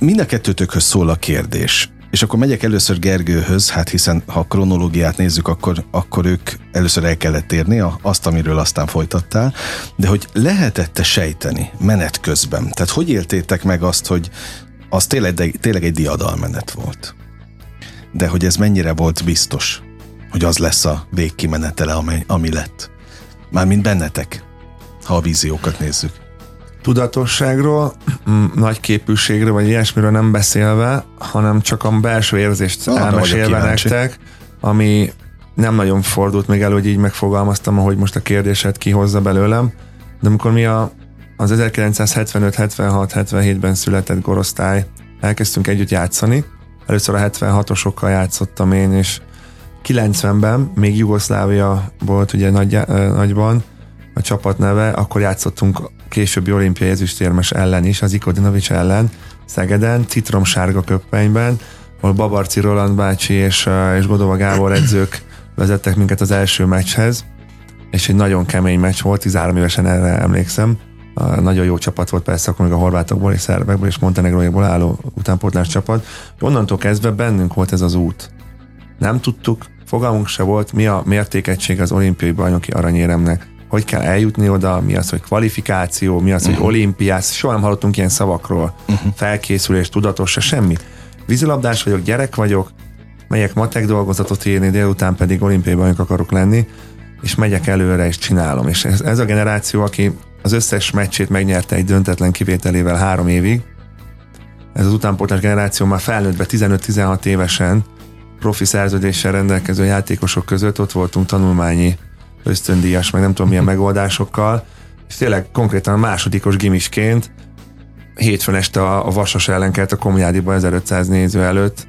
Mind a kettőtökhöz szól a kérdés, és akkor megyek először Gergőhöz, hát hiszen ha a kronológiát nézzük, akkor ők először el kellett érni azt, amiről aztán folytattál, de hogy lehetett-e sejteni menet közben? Tehát hogy éltétek meg azt, hogy az tényleg egy diadalmenet volt. De hogy ez mennyire volt biztos, hogy az lesz a végkimenetele, ami lett. Mármint bennetek, ha a víziókat nézzük. Tudatosságról, nagy képűségről, vagy ilyesmiről nem beszélve, hanem csak a belső érzést elmesélve nektek, ami nem nagyon fordult még elő, hogy így megfogalmaztam, ahogy most a kérdéset kihozza belőlem, de amikor mi az 1975-76-77-ben született korosztály elkezdtünk együtt játszani, először a 76-osokkal játszottam én, és 90-ben, még Jugoszlávia volt ugye nagyban a csapat neve, akkor játszottunk későbbi olimpiai ezüstérmes ellen is, az Ikodinovic ellen, Szegeden, citromsárga köpenyben, ahol Babarci Roland bácsi és Godova Gábor edzők vezettek minket az első meccshez, és egy nagyon kemény meccs volt, 13 évesen erre emlékszem. Nagyon jó csapat volt persze, akkor még a horvátokból és szerbekből és montenegróiból álló utánpótlás csapat. Onnantól kezdve bennünk volt ez az út. Nem tudtuk, fogalmunk se volt, mi a mértékegység az olimpiai bajnoki aranyéremnek. Hogy kell eljutni oda, mi az, hogy kvalifikáció, mi az, hogy olimpiás, soha nem hallottunk ilyen szavakról. Felkészülés, tudatos, se semmi. Vízilabdás vagyok, gyerek vagyok, megyek matek dolgozatot írni, délután pedig olimpiai bajnok akarok lenni, és megyek előre, és csinálom. És ez a generáció, aki az összes meccsét megnyerte egy döntetlen kivételével 3 évig, ez az utánpótlás generáció már felnőttbe 15-16 évesen profi szerződéssel rendelkező játékosok között ott voltunk tanulmányi ösztöndíjas, meg nem tudom milyen megoldásokkal, és tényleg konkrétan a másodikos gimisként hétfőn este a Vasas ellen kellett a Komjádiba 1500 néző előtt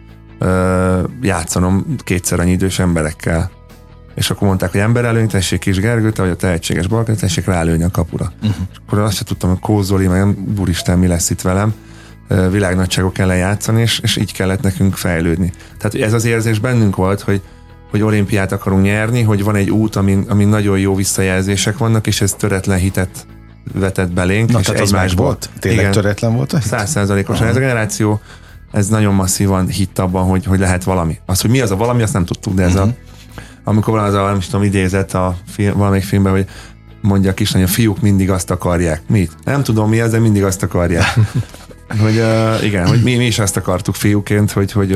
játszanom kétszer annyi idős emberekkel. És akkor mondták, hogy emberelőny, tessék Kis Gergő, te vagy a tehetséges balkán, tessék rálőni a kapura. És akkor azt sem tudtam, hogy Kóz Zoli, meg úristen, mi lesz itt velem, világnagyságok ellen játszani, és így kellett nekünk fejlődni. Tehát ez az érzés bennünk volt, hogy olimpiát akarunk nyerni, hogy van egy út, amin nagyon jó visszajelzések vannak, és ez töretlen hitet vetett belénk. Na, és tehát az más volt? Tényleg igen, töretlen volt a hit? 100%-osan. Ez a generáció, ez nagyon masszívan hitt abban, hogy lehet valami. Az, hogy mi az a valami, azt nem tudtuk, de ez amikor van az a, nem tudom, idézett a film, valamelyik filmben, hogy mondja a kislány, a fiúk mindig azt akarják. Mit? Nem tudom mi az, de mindig azt akarják. Hogy igen, hogy mi is azt akartuk fiúként, hogy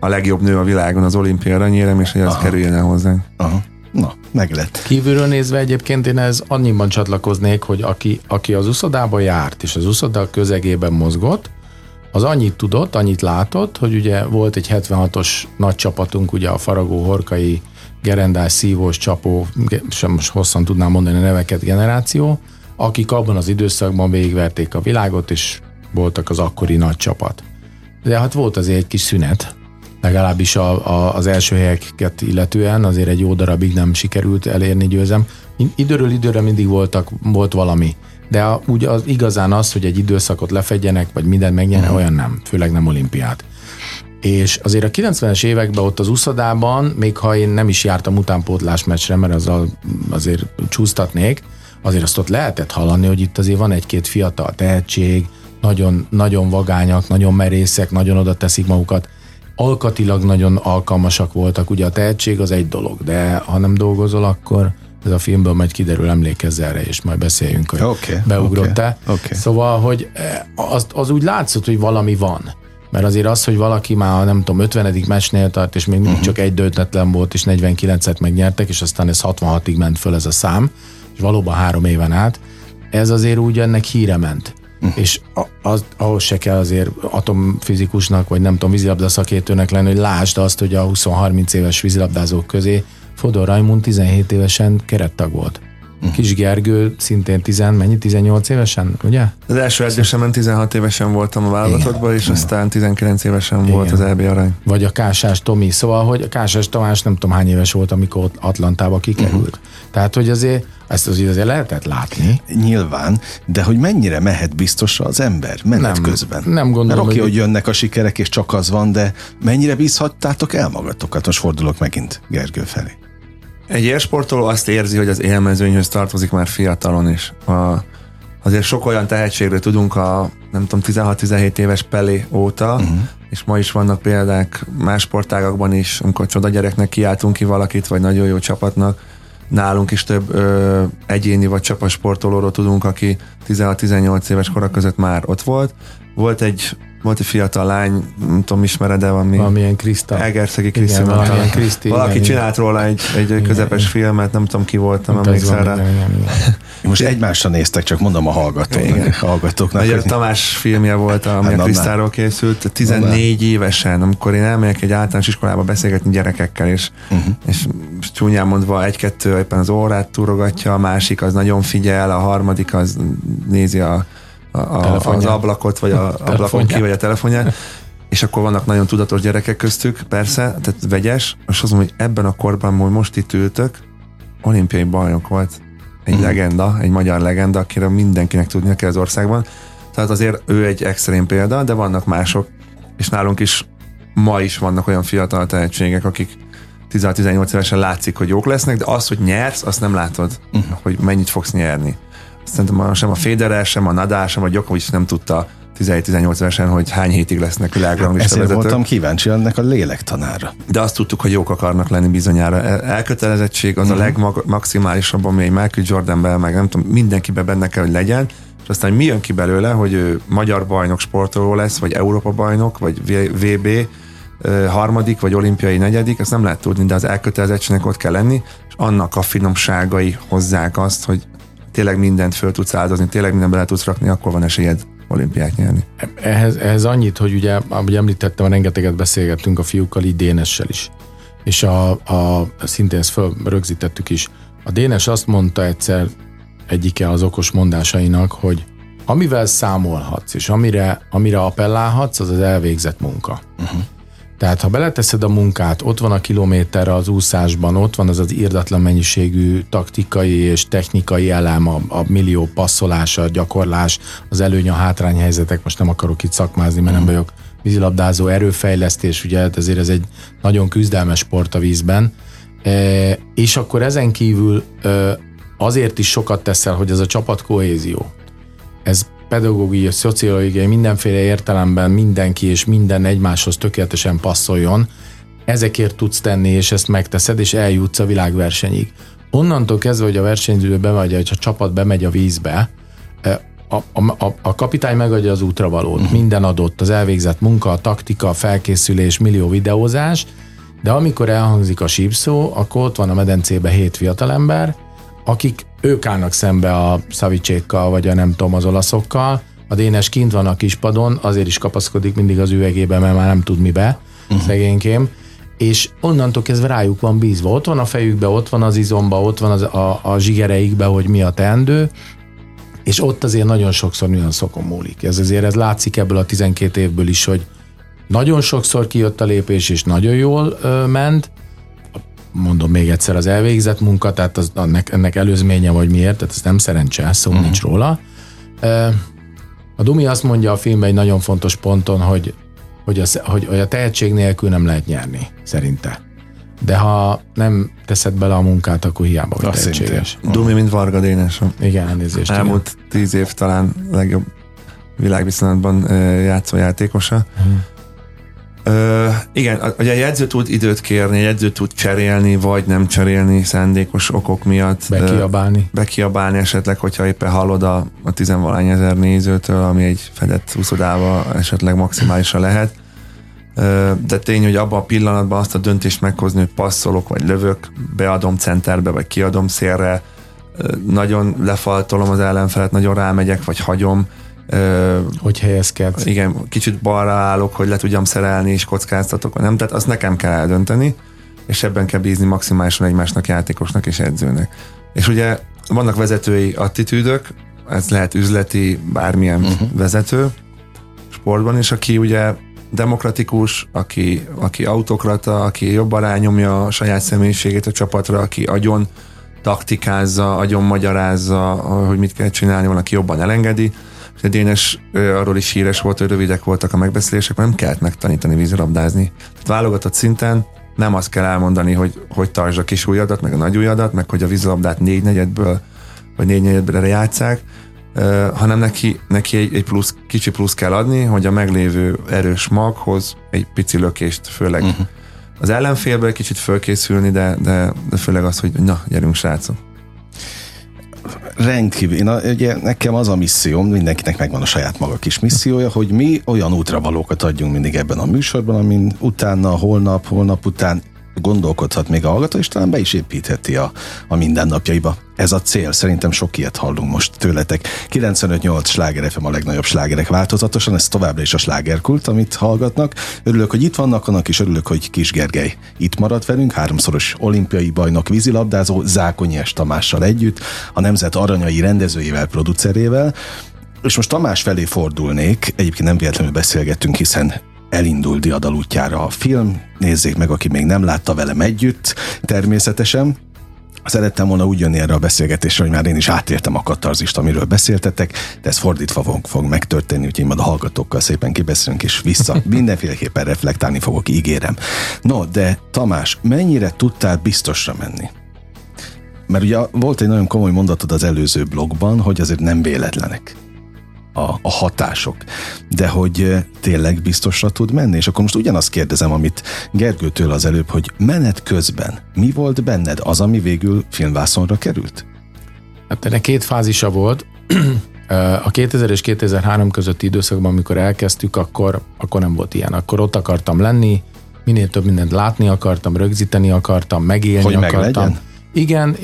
a legjobb nő a világon az olimpiai aranyérem, és hogy az kerüljön el hozzánk. Aha. Na, meg lett. Kívülről nézve egyébként én ez annyiban csatlakoznék, hogy aki az uszodába járt, és az uszoda közegében mozgott, az annyit tudott, annyit látott, hogy ugye volt egy 76-os nagy csapatunk, ugye a Faragó, Horkai, Gerendás, Szívós, Csapó, sem most hosszan tudnám mondani a neveket, generáció, akik abban az időszakban végigverték a világot, és voltak az akkori nagy csapat. De hát volt azért egy kis szünet, legalábbis az első helyeket illetően, azért egy jó darabig nem sikerült elérni győzelem. Időről időre mindig volt valami, de úgy az igazán az, hogy egy időszakot lefedjenek, vagy mindent megnyernek, olyan nem, főleg nem olimpiát. És azért a 90-es években ott az uszodában, még ha én nem is jártam utánpótlás meccsre, mert azzal azért csúsztatnék, azért azt ott lehetett hallani, hogy itt azért van egy-két fiatal tehetség, nagyon, nagyon vagányak, nagyon merészek, nagyon oda teszik magukat. Alkatilag nagyon alkalmasak voltak, ugye a tehetség az egy dolog, de ha nem dolgozol, akkor ez a filmből majd kiderül, emlékezz erre, és majd beszéljünk, hogy beugrott-e. Okay. Szóval, hogy az úgy látszott, hogy valami van. Mert azért az, hogy valaki már, nem tudom, 50. meccsnél tart, és még mindig csak egy döntetlen volt, és 49-et megnyertek, és aztán ez 66-ig ment föl ez a szám, és valóban 3 éven át, ez azért úgy ennek híre ment. És ahhoz se kell azért atomfizikusnak, vagy nem tudom, vízilabda szakértőnek lenni, hogy lásd azt, hogy a 20-30 éves vízilabdázók közé Fodor Raimund 17 évesen kerettag volt. Kis Gergő szintén 18 évesen, ugye? Az első edzésemen 16 évesen voltam a válogatottban, és aztán 19 évesen volt az EB arany. Vagy a Kásás Tomi, szóval, hogy a Kásás Tamás nem tudom hány éves volt, amikor Atlantába kikerült. Tehát, hogy azért ezt azért lehetett látni. Nyilván, de hogy mennyire mehet biztosra az ember menet közben? Nem gondolom. Mert hogy jönnek a sikerek, és csak az van, de mennyire bízhattátok el magatokat? Most fordulok megint Gergő felé. Egy élsportoló azt érzi, hogy az élmezőnyhöz tartozik már fiatalon is. Azért sok olyan tehetségre tudunk a, nem tudom, 16-17 éves Pelé óta, és ma is vannak példák más sportágakban is, amikor csoda gyereknek kiáltunk ki valakit, vagy nagyon jó csapatnak. Nálunk is több egyéni vagy csapasportolóról tudunk, aki 16-18 éves korak között már ott volt. Volt egy fiatal lány, nem tudom, ismered-e, valamilyen Kriszta. Egerszegi Kriszti. Valaki csinált róla egy közepes filmet, nem tudom ki voltam, emlékszel rá. Most egymásra néztek, csak mondom a hallgatóknak. Egy Tamás filmje volt, ami a Krisztáról készült, 14 évesen, amikor én elmegyek egy általános iskolába beszélgetni gyerekekkel, és csúnyán mondva egy-kettő éppen az órát túrogatja, a másik az nagyon figyel, a harmadik az nézi az ablakot, vagy a ablakon ki, vagy a telefonját, és akkor vannak nagyon tudatos gyerekek köztük, persze, tehát vegyes, és azt mondom, hogy ebben a korban, hogy most itt ültök, olimpiai bajnok volt egy legenda, egy magyar legenda, akire mindenkinek tudnia kell az országban, tehát azért ő egy extrém példa, de vannak mások, és nálunk is ma is vannak olyan fiatal tehetségek, akik 16-18 évesen látszik, hogy jók lesznek, de az, hogy nyersz, azt nem látod, hogy mennyit fogsz nyerni. Szerintem sem a Federer, sem a Nadal, sem a Djokovic nem tudta 17-18 évesen, hogy hány hétig lesznek világranglista vezetők. Ezért voltam kíváncsi ennek a lélektanára. De azt tudtuk, hogy jók akarnak lenni bizonyára. Elkötelezettség az a legmaximálisabb, ami egy Michael Jordanben, meg nem tudom, mindenkiben benne kell, hogy legyen, és aztán mi jön ki belőle, hogy ő magyar bajnok sportoló lesz, vagy Európa bajnok, vagy VB harmadik, vagy olimpiai negyedik, ezt nem lehet tudni, de az elkötelezettségnek ott kell lenni, és annak a finomságai hozzák azt, hogy tényleg mindent föl tudsz áldozni, tényleg mindent bele tudsz rakni, akkor van esélyed olimpiát nyerni. Ehhez annyit, hogy ugye, ahogy említettem, rengeteget beszélgettünk a fiúkkal, így Dénessel is. És szintén ezt fölrögzítettük is. A Dénes azt mondta egyszer egyike az okos mondásainak, hogy amivel számolhatsz, és amire appellálhatsz, az elvégzett munka. Tehát ha beleteszed a munkát, ott van a kilométerre az úszásban, ott van az irdatlan mennyiségű taktikai és technikai elem, a millió passzolása, a gyakorlás, az előny, a hátrányhelyzetek, most nem akarok itt szakmázni, mert nem vagyok vízilabdázó, erőfejlesztés, ugye ezért ez egy nagyon küzdelmes sport a vízben, és akkor ezen kívül azért is sokat teszel, hogy ez a csapat kohézió. Ez pedagógiai, szociológiai, mindenféle értelemben mindenki és minden egymáshoz tökéletesen passzoljon, ezekért tudsz tenni, és ezt megteszed, és eljutsz a világversenyig. Onnantól kezdve, hogy a versenyző bemegy, hogy a csapat bemegy a vízbe, a kapitány megadja az útravalót, minden adott, az elvégzett munka, a taktika, a felkészülés, millió videózás, de amikor elhangzik a sípszó, akkor ott van a medencébe 7 fiatalember, akik ők állnak szembe a Szavicsékkal, vagy a nem tudom, az olaszokkal. A Dénes kint van a kispadon, azért is kapaszkodik mindig az üvegébe, mert már nem tud mibe, szegénykém. És onnantól kezdve rájuk van bízva. Ott van a fejükbe, ott van az izomba, ott van a zsigereikbe, hogy mi a teendő, és ott azért nagyon sokszor nagyon szokon múlik. Ez látszik ebből a 12 évből is, hogy nagyon sokszor kijött a lépés, és nagyon jól ment. Mondom még egyszer, az elvégzett munka, tehát ennek előzménye vagy miért, tehát ez nem szerencse, szó nincs róla. A Dumi azt mondja a filmben egy nagyon fontos ponton, hogy a tehetség nélkül nem lehet nyerni, szerinte. De ha nem teszed bele a munkát, akkor hiába vagy tehetséges. Dumi, mint Varga Dénes. Igen, elnézést. Elmúlt 10 év talán legjobb világviszonylatban játszó játékosa. Igen, ugye a jegyző tud időt kérni, a jegyző tud cserélni, vagy nem cserélni szándékos okok miatt. Bekiabálni esetleg, hogyha éppen hallod a 10-valahány ezer nézőtől, ami egy fedett úszodával esetleg maximálisan lehet. De tény, hogy abban a pillanatban azt a döntést meghozni, hogy passzolok, vagy lövök, beadom centerbe, vagy kiadom szélre, nagyon lefaltolom az ellenfelet, nagyon rámegyek, vagy hagyom. Hogy helyezkedsz. Igen, kicsit balra állok, hogy le tudjam szerelni, és kockáztatok, nem? Tehát azt nekem kell eldönteni, és ebben kell bízni maximálisan egymásnak, játékosnak és edzőnek. És ugye vannak vezetői attitűdök, ez lehet üzleti, bármilyen vezető sportban is, aki ugye demokratikus, aki autokrata, aki jobban rányomja a saját személyiségét a csapatra, aki agyon taktikázza, agyon magyarázza, hogy mit kell csinálni, van, aki jobban elengedi. De Dénes arról is híres volt, hogy rövidek voltak a megbeszélések, nem kellett megtanítani vízilabdázni. Tehát válogatott szinten nem azt kell elmondani, hogy tartsd a kis ujjadat, meg a nagy ujjadat, meg hogy a vízilabdát 4/4-ből, vagy 4/4-re játsszák, hanem neki egy plusz, kicsi plusz kell adni, hogy a meglévő erős maghoz egy pici lökést, főleg az ellenfélből kicsit fölkészülni, de főleg az, hogy na, gyerünk srácok. Rendkívül. Ugye nekem az a misszióm, mindenkinek megvan a saját maga kis missziója, hogy mi olyan útravalókat adjunk mindig ebben a műsorban, amin utána, holnap után gondolkodhat még a hallgató, és talán be is építheti a mindennapjaiba. Ez a cél. Szerintem sok ilyet hallunk most tőletek. 95.8 Sláger FM a legnagyobb slágerek változatosan, ez továbbra is a Sláger Kult, amit hallgatnak. Örülök, hogy itt vannak, annak is örülök, hogy Kis Gergely itt maradt velünk, háromszoros olimpiai bajnok vízilabdázó Zákonyi S. Tamással együtt, a Nemzet Aranyai rendezőjével, producerével. És most Tamás felé fordulnék, egyébként nem véletlenül beszélgettünk, hiszen elindul diadalútjára a film, nézzék meg, aki még nem látta, velem együtt, természetesen. Szerettem volna úgy jönni erre a beszélgetésre, hogy már én is átértem a katarzist, amiről beszéltetek, de ez fordítva fog megtörténni, úgyhogy majd a hallgatókkal szépen kibeszélünk és vissza. Mindenféleképpen reflektálni fogok, ígérem. No, de Tamás, mennyire tudtál biztosra menni? Mert ugye volt egy nagyon komoly mondatod az előző blogban, hogy azért nem véletlenek a hatások, de hogy tényleg biztosra tud menni, és akkor most ugyanazt kérdezem, amit Gergőtől az előbb, hogy menet közben mi volt benned az, ami végül filmvászonra került? Hát ennek két fázisa volt. A 2000 és 2003 közötti időszakban, amikor elkezdtük, akkor nem volt ilyen. Akkor ott akartam lenni, minél több mindent látni akartam, rögzíteni akartam, megélni hogy akartam. Meglegyen? Igen,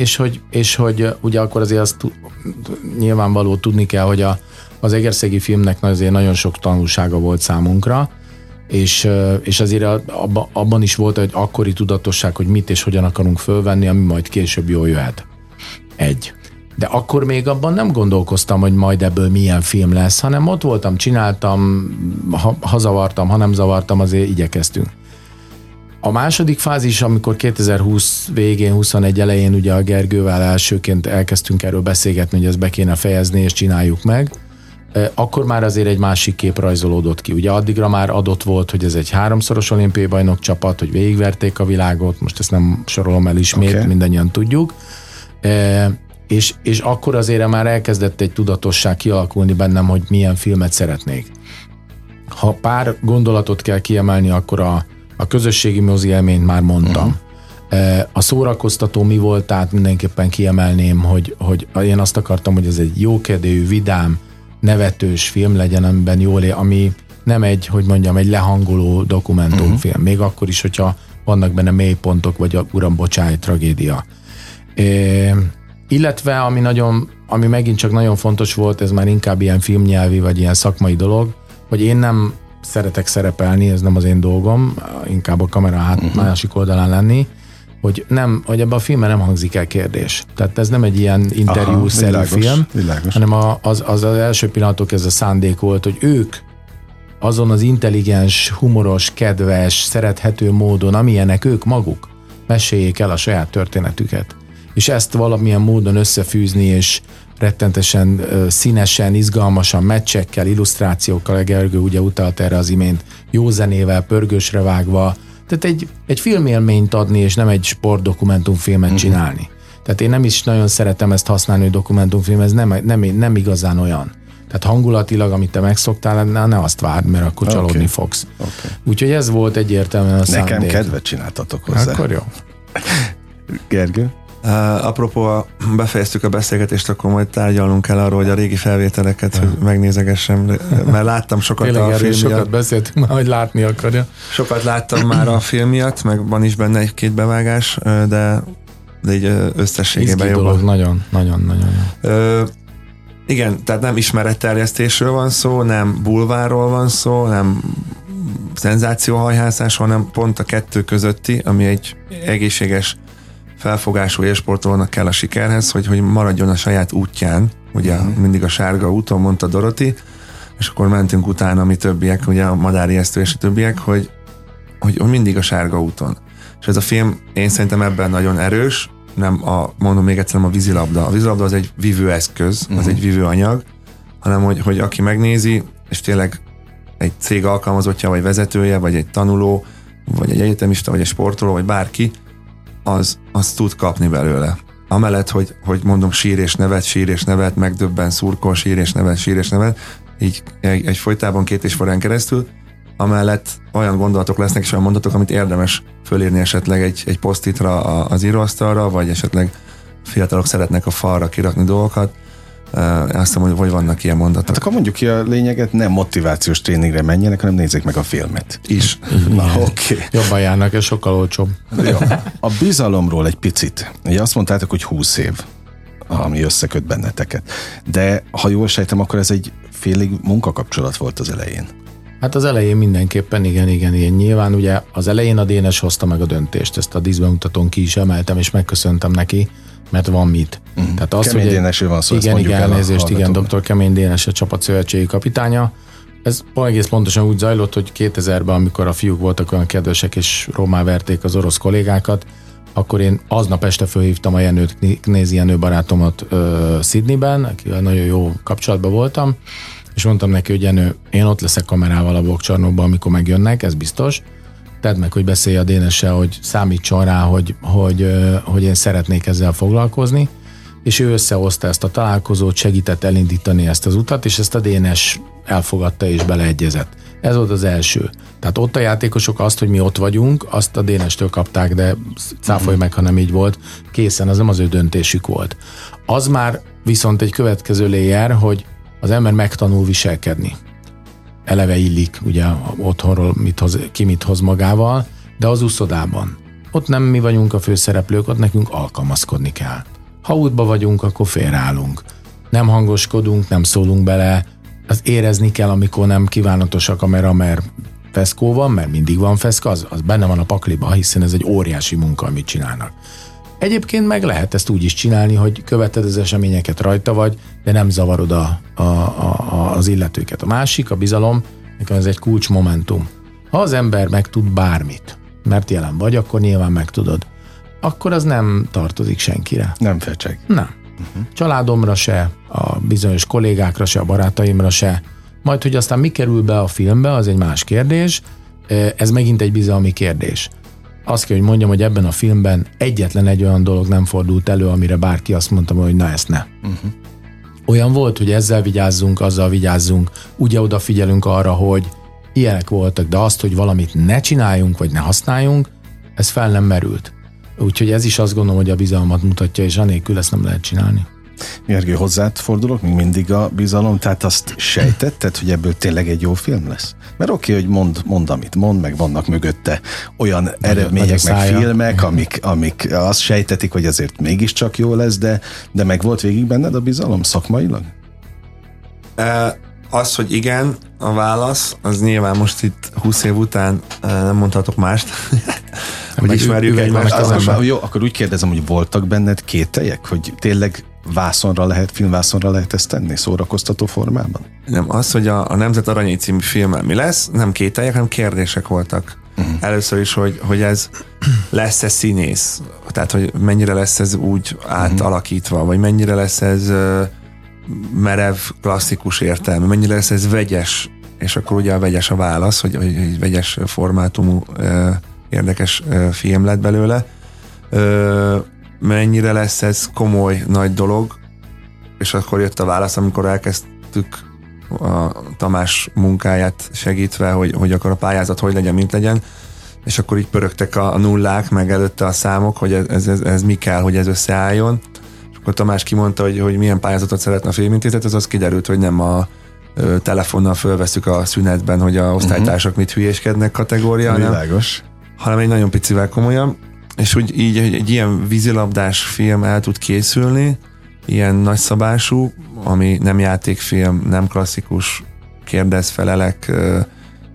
és hogy ugye akkor azért azt nyilvánvaló tudni kell, hogy az egerszegi filmnek azért nagyon sok tanulsága volt számunkra, és azért abban is volt egy akkori tudatosság, hogy mit és hogyan akarunk fölvenni, ami majd később jól jöhet. De akkor még abban nem gondolkoztam, hogy majd ebből milyen film lesz, hanem ott voltam, csináltam, ha zavartam, ha nem zavartam, azért igyekeztünk. A második fázis, amikor 2020 végén, 21 elején ugye a Gergővel elsőként elkezdtünk erről beszélgetni, hogy ezt be kéne fejezni, és csináljuk meg, akkor már azért egy másik kép rajzolódott ki. Ugye addigra már adott volt, hogy ez egy háromszoros olimpiai bajnok csapat, hogy végigverték a világot, most ezt nem sorolom el ismét, Mindannyian tudjuk. És akkor azért már elkezdett egy tudatosság kialakulni bennem, hogy milyen filmet szeretnék. Ha pár gondolatot kell kiemelni, akkor a közösségi mozi élményt már mondtam. Uh-huh. A szórakoztató mi volt, tehát mindenképpen kiemelném, hogy én azt akartam, hogy ez egy jókedvű, vidám, nevetős film legyen, amiben jól él, ami nem egy, hogy mondjam, egy lehangoló dokumentumfilm. Uh-huh. Még akkor is, hogyha vannak benne mélypontok, vagy a uram bocsáj, tragédia. Illetve, ami megint csak nagyon fontos volt, ez már inkább ilyen filmnyelvi, vagy ilyen szakmai dolog, hogy én nem szeretek szerepelni, ez nem az én dolgom, inkább a kamera másik oldalán lenni, hogy ebben a filmben nem hangzik el kérdés. Tehát ez nem egy ilyen interjúszerű film, világos. Hanem az első pillanatok ez a szándék volt, hogy ők azon az intelligens, humoros, kedves, szerethető módon, amilyenek ők maguk, meséljék el a saját történetüket. És ezt valamilyen módon összefűzni, és rettentesen színesen, izgalmasan, meccsekkel, illusztrációkkal, Gergő ugye utalt erre az imént, jó zenével, pörgősre vágva, tehát egy filmélményt adni, és nem egy sportdokumentumfilmet csinálni. Tehát én nem is nagyon szeretem ezt használni, hogy dokumentumfilm, ez nem igazán olyan. Tehát hangulatilag, amit te megszoktál, ne azt várd, mert akkor csalódni fogsz. Úgyhogy ez volt egyértelműen a szándék. Nekem kedvet csináltatok hozzá. Akkor jó. Gergő? Apropó, befejeztük a beszélgetést, akkor majd tárgyalnunk kell arról, hogy a régi felvételeket megnézegessem, mert láttam sokat a film miatt. Sokat beszéltünk már, hogy látni akarja. Sokat láttam már a film miatt, meg van is benne egy-két bevágás, de így összességében jobb. Izgi nagyon, nagyon, nagyon. Igen, tehát nem ismeretterjesztésről van szó, nem bulvárról van szó, nem szenzációhajhászás, hanem pont a kettő közötti, ami egy egészséges felfogású élsportolónak kell a sikerhez, hogy maradjon a saját útján, ugye mindig a sárga úton, mondta Doroti, és akkor mentünk utána mi többiek, ugye a Madári Esztő és a többiek, hogy mindig a sárga úton. És ez a film, én szerintem ebben nagyon erős, mondom még egyszer, nem a vízilabda. A vízilabda az egy vívőeszköz, az egy vívőanyag, hanem hogy aki megnézi, és tényleg egy cég alkalmazottja, vagy vezetője, vagy egy tanuló, vagy egy egyetemista, vagy egy sportoló, vagy bárki, az tud kapni belőle. Amellett, hogy mondom, sír és nevet, megdöbben, szurkol, sír és nevet, így egyfolytában két és forrán keresztül, amellett olyan gondolatok lesznek, és olyan mondatok, amit érdemes fölírni esetleg egy posztitra az íróasztalra, vagy esetleg fiatalok szeretnek a falra kirakni dolgokat. Azt mondom, hogy vannak ilyen mondatok. Hát akkor mondjuk ki a lényeget, nem motivációs tréningre menjenek, hanem nézzék meg a filmet. Is. Na, oké. Jobban járnak, és sokkal olcsóbb. Jó. A bizalomról egy picit. Ugye azt mondtátok, hogy 20 év, ami összeköt benneteket. De ha jól sejtem, akkor ez egy félig munkakapcsolat volt az elején. Hát az elején mindenképpen, igen. Nyilván ugye az elején a Dénes hozta meg a döntést. Ezt a díszbemutatón ki is emeltem, és megköszöntem neki, mert van mit. Mm. Tehát az, Kemény Dénesről van szó, igen, elnézést, igen, dr. Kemény Dénes, a csapatszövetségi kapitánya. Ez egész pontosan úgy zajlott, hogy 2000-ben, amikor a fiúk voltak olyan kedvesek, és rommá verték az orosz kollégákat, akkor én aznap este fölhívtam a Jenőt, Knézi Jenő barátomat Sydneyben, akivel nagyon jó kapcsolatban voltam, és mondtam neki, hogy Jenő, én ott leszek kamerával a Bokcsarnokban, amikor megjönnek, ez biztos. Tedd meg, hogy beszélj a Dénessel, hogy számítson rá, hogy én szeretnék ezzel foglalkozni, és ő összehozta ezt a találkozót, segített elindítani ezt az utat, és ezt a Dénes elfogadta és beleegyezett. Ez volt az első. Tehát ott a játékosok azt, hogy mi ott vagyunk, azt a Dénestől kapták, de cáfolj meg, ha nem így volt. Készen, az nem az ő döntésük volt. Az már viszont egy következő layer, hogy az ember megtanul viselkedni. Eleve illik, ugye otthonról ki mit hoz magával, de az úszodában. Ott nem mi vagyunk a főszereplők, ott nekünk alkalmazkodni kell. Ha útba vagyunk, akkor félreállunk. Nem hangoskodunk, nem szólunk bele, az érezni kell, amikor nem kívánatos a kamera, mert feszkó van, mert mindig van feszka, az benne van a pakliba, hiszen ez egy óriási munka, amit csinálnak. Egyébként meg lehet ezt úgy is csinálni, hogy követed az eseményeket, rajta vagy, de nem zavarod az illetőket. A másik, a bizalom, nekem ez egy kulcsmomentum. Ha az ember megtud bármit, mert jelen vagy, akkor nyilván megtudod. Akkor az nem tartozik senkire. Nem fecseg. Nem. Uh-huh. Családomra se, a bizonyos kollégákra se, a barátaimra se. Majd, hogy aztán mi kerül be a filmbe, az egy más kérdés. Ez megint egy bizalmi kérdés. Azt kell, hogy mondjam, hogy ebben a filmben egyetlen egy olyan dolog nem fordult elő, amire bárki azt mondta, hogy na ezt ne. Uh-huh. Olyan volt, hogy ezzel vigyázzunk, azzal vigyázzunk, ugye odafigyelünk arra, hogy ilyenek voltak, de azt, hogy valamit ne csináljunk, vagy ne használjunk, ez fel nem merült. Úgyhogy ez is azt gondolom, hogy a bizalmat mutatja, és anélkül ezt nem lehet csinálni. Gergő, hozzád fordulok, még mindig a bizalom, tehát azt sejtetted, hogy ebből tényleg egy jó film lesz? Mert oké, hogy mondd, amit mond, meg vannak mögötte olyan eredmények, meg filmek, amik azt sejtetik, hogy azért mégiscsak jó lesz, de meg volt végig benned a bizalom szakmailag? Az, hogy igen, a válasz, az nyilván most itt 20 év után nem mondhatok mást, hogy ismerjük egymást. Jó, akkor úgy kérdezem, hogy voltak benned kételyek, hogy tényleg filmvászonra lehet ezt tenni, szórakoztató formában? Nem, az, hogy a Nemzet Aranyai című filmmel mi lesz, nem kételyek, hanem kérdések voltak. Uh-huh. Először is, hogy ez lesz-e színész? Tehát, hogy mennyire lesz ez úgy átalakítva, vagy mennyire lesz ez merev, klasszikus értelme, mennyire lesz ez vegyes, és akkor ugye a vegyes a válasz, hogy egy vegyes formátumú érdekes film lett belőle. Mennyire lesz ez komoly, nagy dolog, és akkor jött a válasz, amikor elkezdtük a Tamás munkáját segítve, hogy akkor a pályázat hogy legyen, mint legyen, és akkor így pörögtek a nullák, meg előtte a számok, hogy ez mi kell, hogy ez összeálljon. És akkor Tamás kimondta, hogy milyen pályázatot szeretne a filmintézet, az kiderült, hogy nem a telefonnal fölveszük a szünetben, hogy a osztálytársak mit hülyéskednek kategória, hanem egy nagyon picivel komolyan. És úgy így egy ilyen vízilabdás film el tud készülni, ilyen nagyszabású, ami nem játékfilm, nem klasszikus kérdezfelelek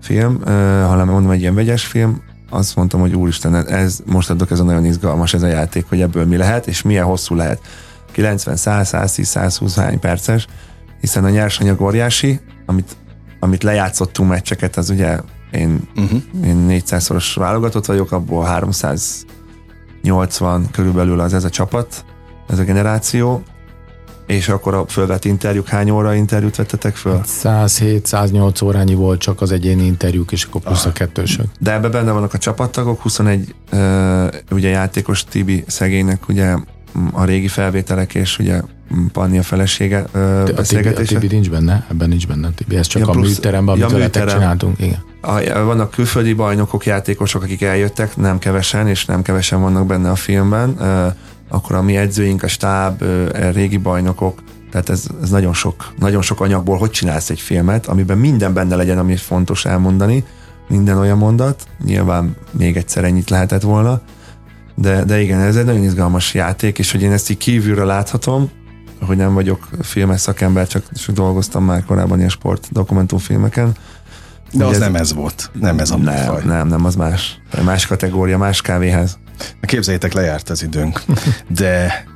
film, hanem mondom egy ilyen vegyes film, azt mondtam, hogy úristen, ez nagyon izgalmas ez a játék, hogy ebből mi lehet, és milyen hosszú lehet. 90, 100, 110, 120 hány perces, hiszen a nyersanyag óriási, amit lejátszottunk meccseket, az ugye én 400-szoros válogatott vagyok, abból 380 körülbelül ez a csapat, ez a generáció, és akkor a fölvett interjúk, hány óra interjút vettetek föl? 107-108 órányi volt csak az egyéni interjúk, és akkor plusz a kettősök. De ebben benne vannak a csapattagok, 21 ugye játékos, Tibi szegénynek ugye a régi felvételek, és ugye Panni a felesége beszélgetése. A Tibi nincs benne, ebben nincs benne Tibi, ez csak a műteremben, amit veletek csináltunk. Igen. Vannak külföldi bajnokok, játékosok, akik eljöttek, nem kevesen vannak benne a filmben, akkor a mi edzőink, a stáb, régi bajnokok, tehát ez nagyon sok anyagból, hogy csinálsz egy filmet, amiben minden benne legyen, ami fontos elmondani, minden olyan mondat, nyilván még egyszer ennyit lehetett volna, de igen, ez egy nagyon izgalmas játék, és hogy én ezt így kívülről láthatom, hogy nem vagyok filmes szakember, csak dolgoztam már korábban ilyen sport dokumentumfilmeken. De az nem ez volt, nem ez a műfaj. Nem, az más. Más kategória, más kávéház. Képzeljétek, lejárt az időnk.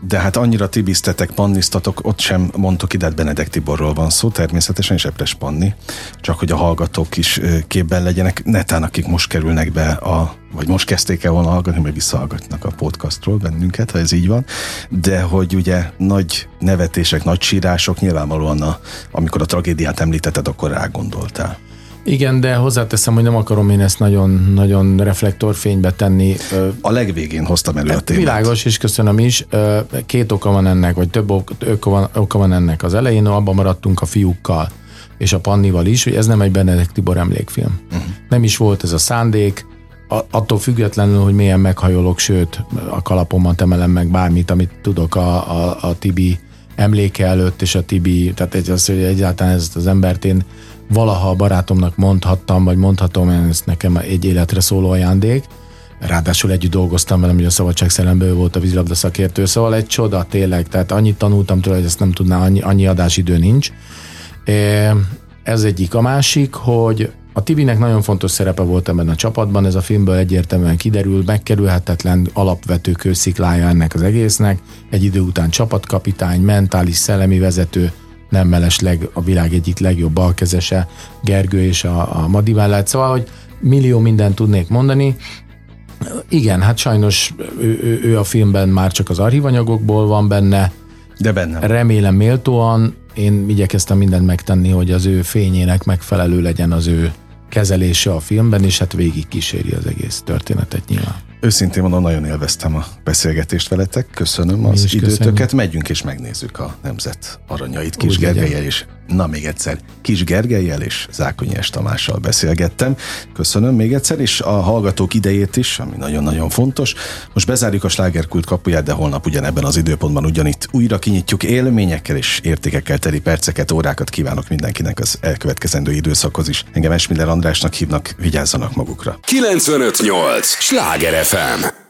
De hát annyira tibiztetek, pannisztatok, ott sem mondtuk ide, Benedek Tiborról van szó, természetesen, és Epres Panni. Csak hogy a hallgatók is képben legyenek, netán akik most kerülnek be, vagy most kezdték el volna hallgatni, vagy visszahallgatnak a podcastról bennünket, ha ez így van. De hogy ugye nagy nevetések, nagy sírások, nyilvánvalóan amikor a tragédiát említetted, akkor rágondoltál. Igen, de hozzáteszem, hogy nem akarom én ezt nagyon reflektorfénybe tenni. A legvégén hoztam elő a témát. Világos, és köszönöm is. Két oka van ennek, vagy több oka van ennek. Az elején abban maradtunk a fiúkkal, és a Pannival is, hogy ez nem egy Benedek Tibor emlékfilm. Uh-huh. Nem is volt ez a szándék, attól függetlenül, hogy milyen meghajolok, sőt, a kalapomat emelem meg bármit, amit tudok a Tibi emléke előtt, és a Tibi, tehát hogy egyáltalán ezt az embert én valaha a barátomnak mondhattam, vagy mondhatom, ez nekem egy életre szóló ajándék. Ráadásul együtt dolgoztam velem, hogy a Szabadságszerelemben volt a vízilabda szakértő, szóval egy csoda tényleg, tehát annyit tanultam tőle, hogy ezt nem tudná, annyi adásidő nincs. Ez egyik. A másik, hogy a Tibinek nagyon fontos szerepe volt ebben a csapatban, ez a filmből egyértelműen kiderül, megkerülhetetlen alapvető kősziklája ennek az egésznek, egy idő után csapatkapitány, mentális, szellemi vezető, nem mellesleg a világ egyik legjobb balkezese, Gergő és a Madi mellett, szóval, hogy millió mindent tudnék mondani. Igen, hát sajnos ő a filmben már csak az archívanyagokból van benne, de benne. Remélem méltóan, én igyekeztem mindent megtenni, hogy az ő fényének megfelelő legyen az ő kezelése a filmben, és hát végig kíséri az egész történetet nyilván. Őszintén mondom, nagyon élveztem a beszélgetést veletek, köszönöm az időtöket, megyünk és megnézzük a Nemzet Aranyait Kis Gergelyel, és na még egyszer, Kis Gergelyel és Zákonyi S. Tamással beszélgettem. Köszönöm még egyszer, és a hallgatók idejét is, ami nagyon-nagyon fontos. Most bezárjuk a Sláger Kult kapuját, de holnap ugyanebben az időpontban ugyanitt újra kinyitjuk, élményekkel és értékekkel teli perceket, órákat kívánok mindenkinek az elkövetkezendő időszakhoz is. Engem S. Miller Andrásnak hívnak, vigyázzanak magukra. 95.8 Sláger FM.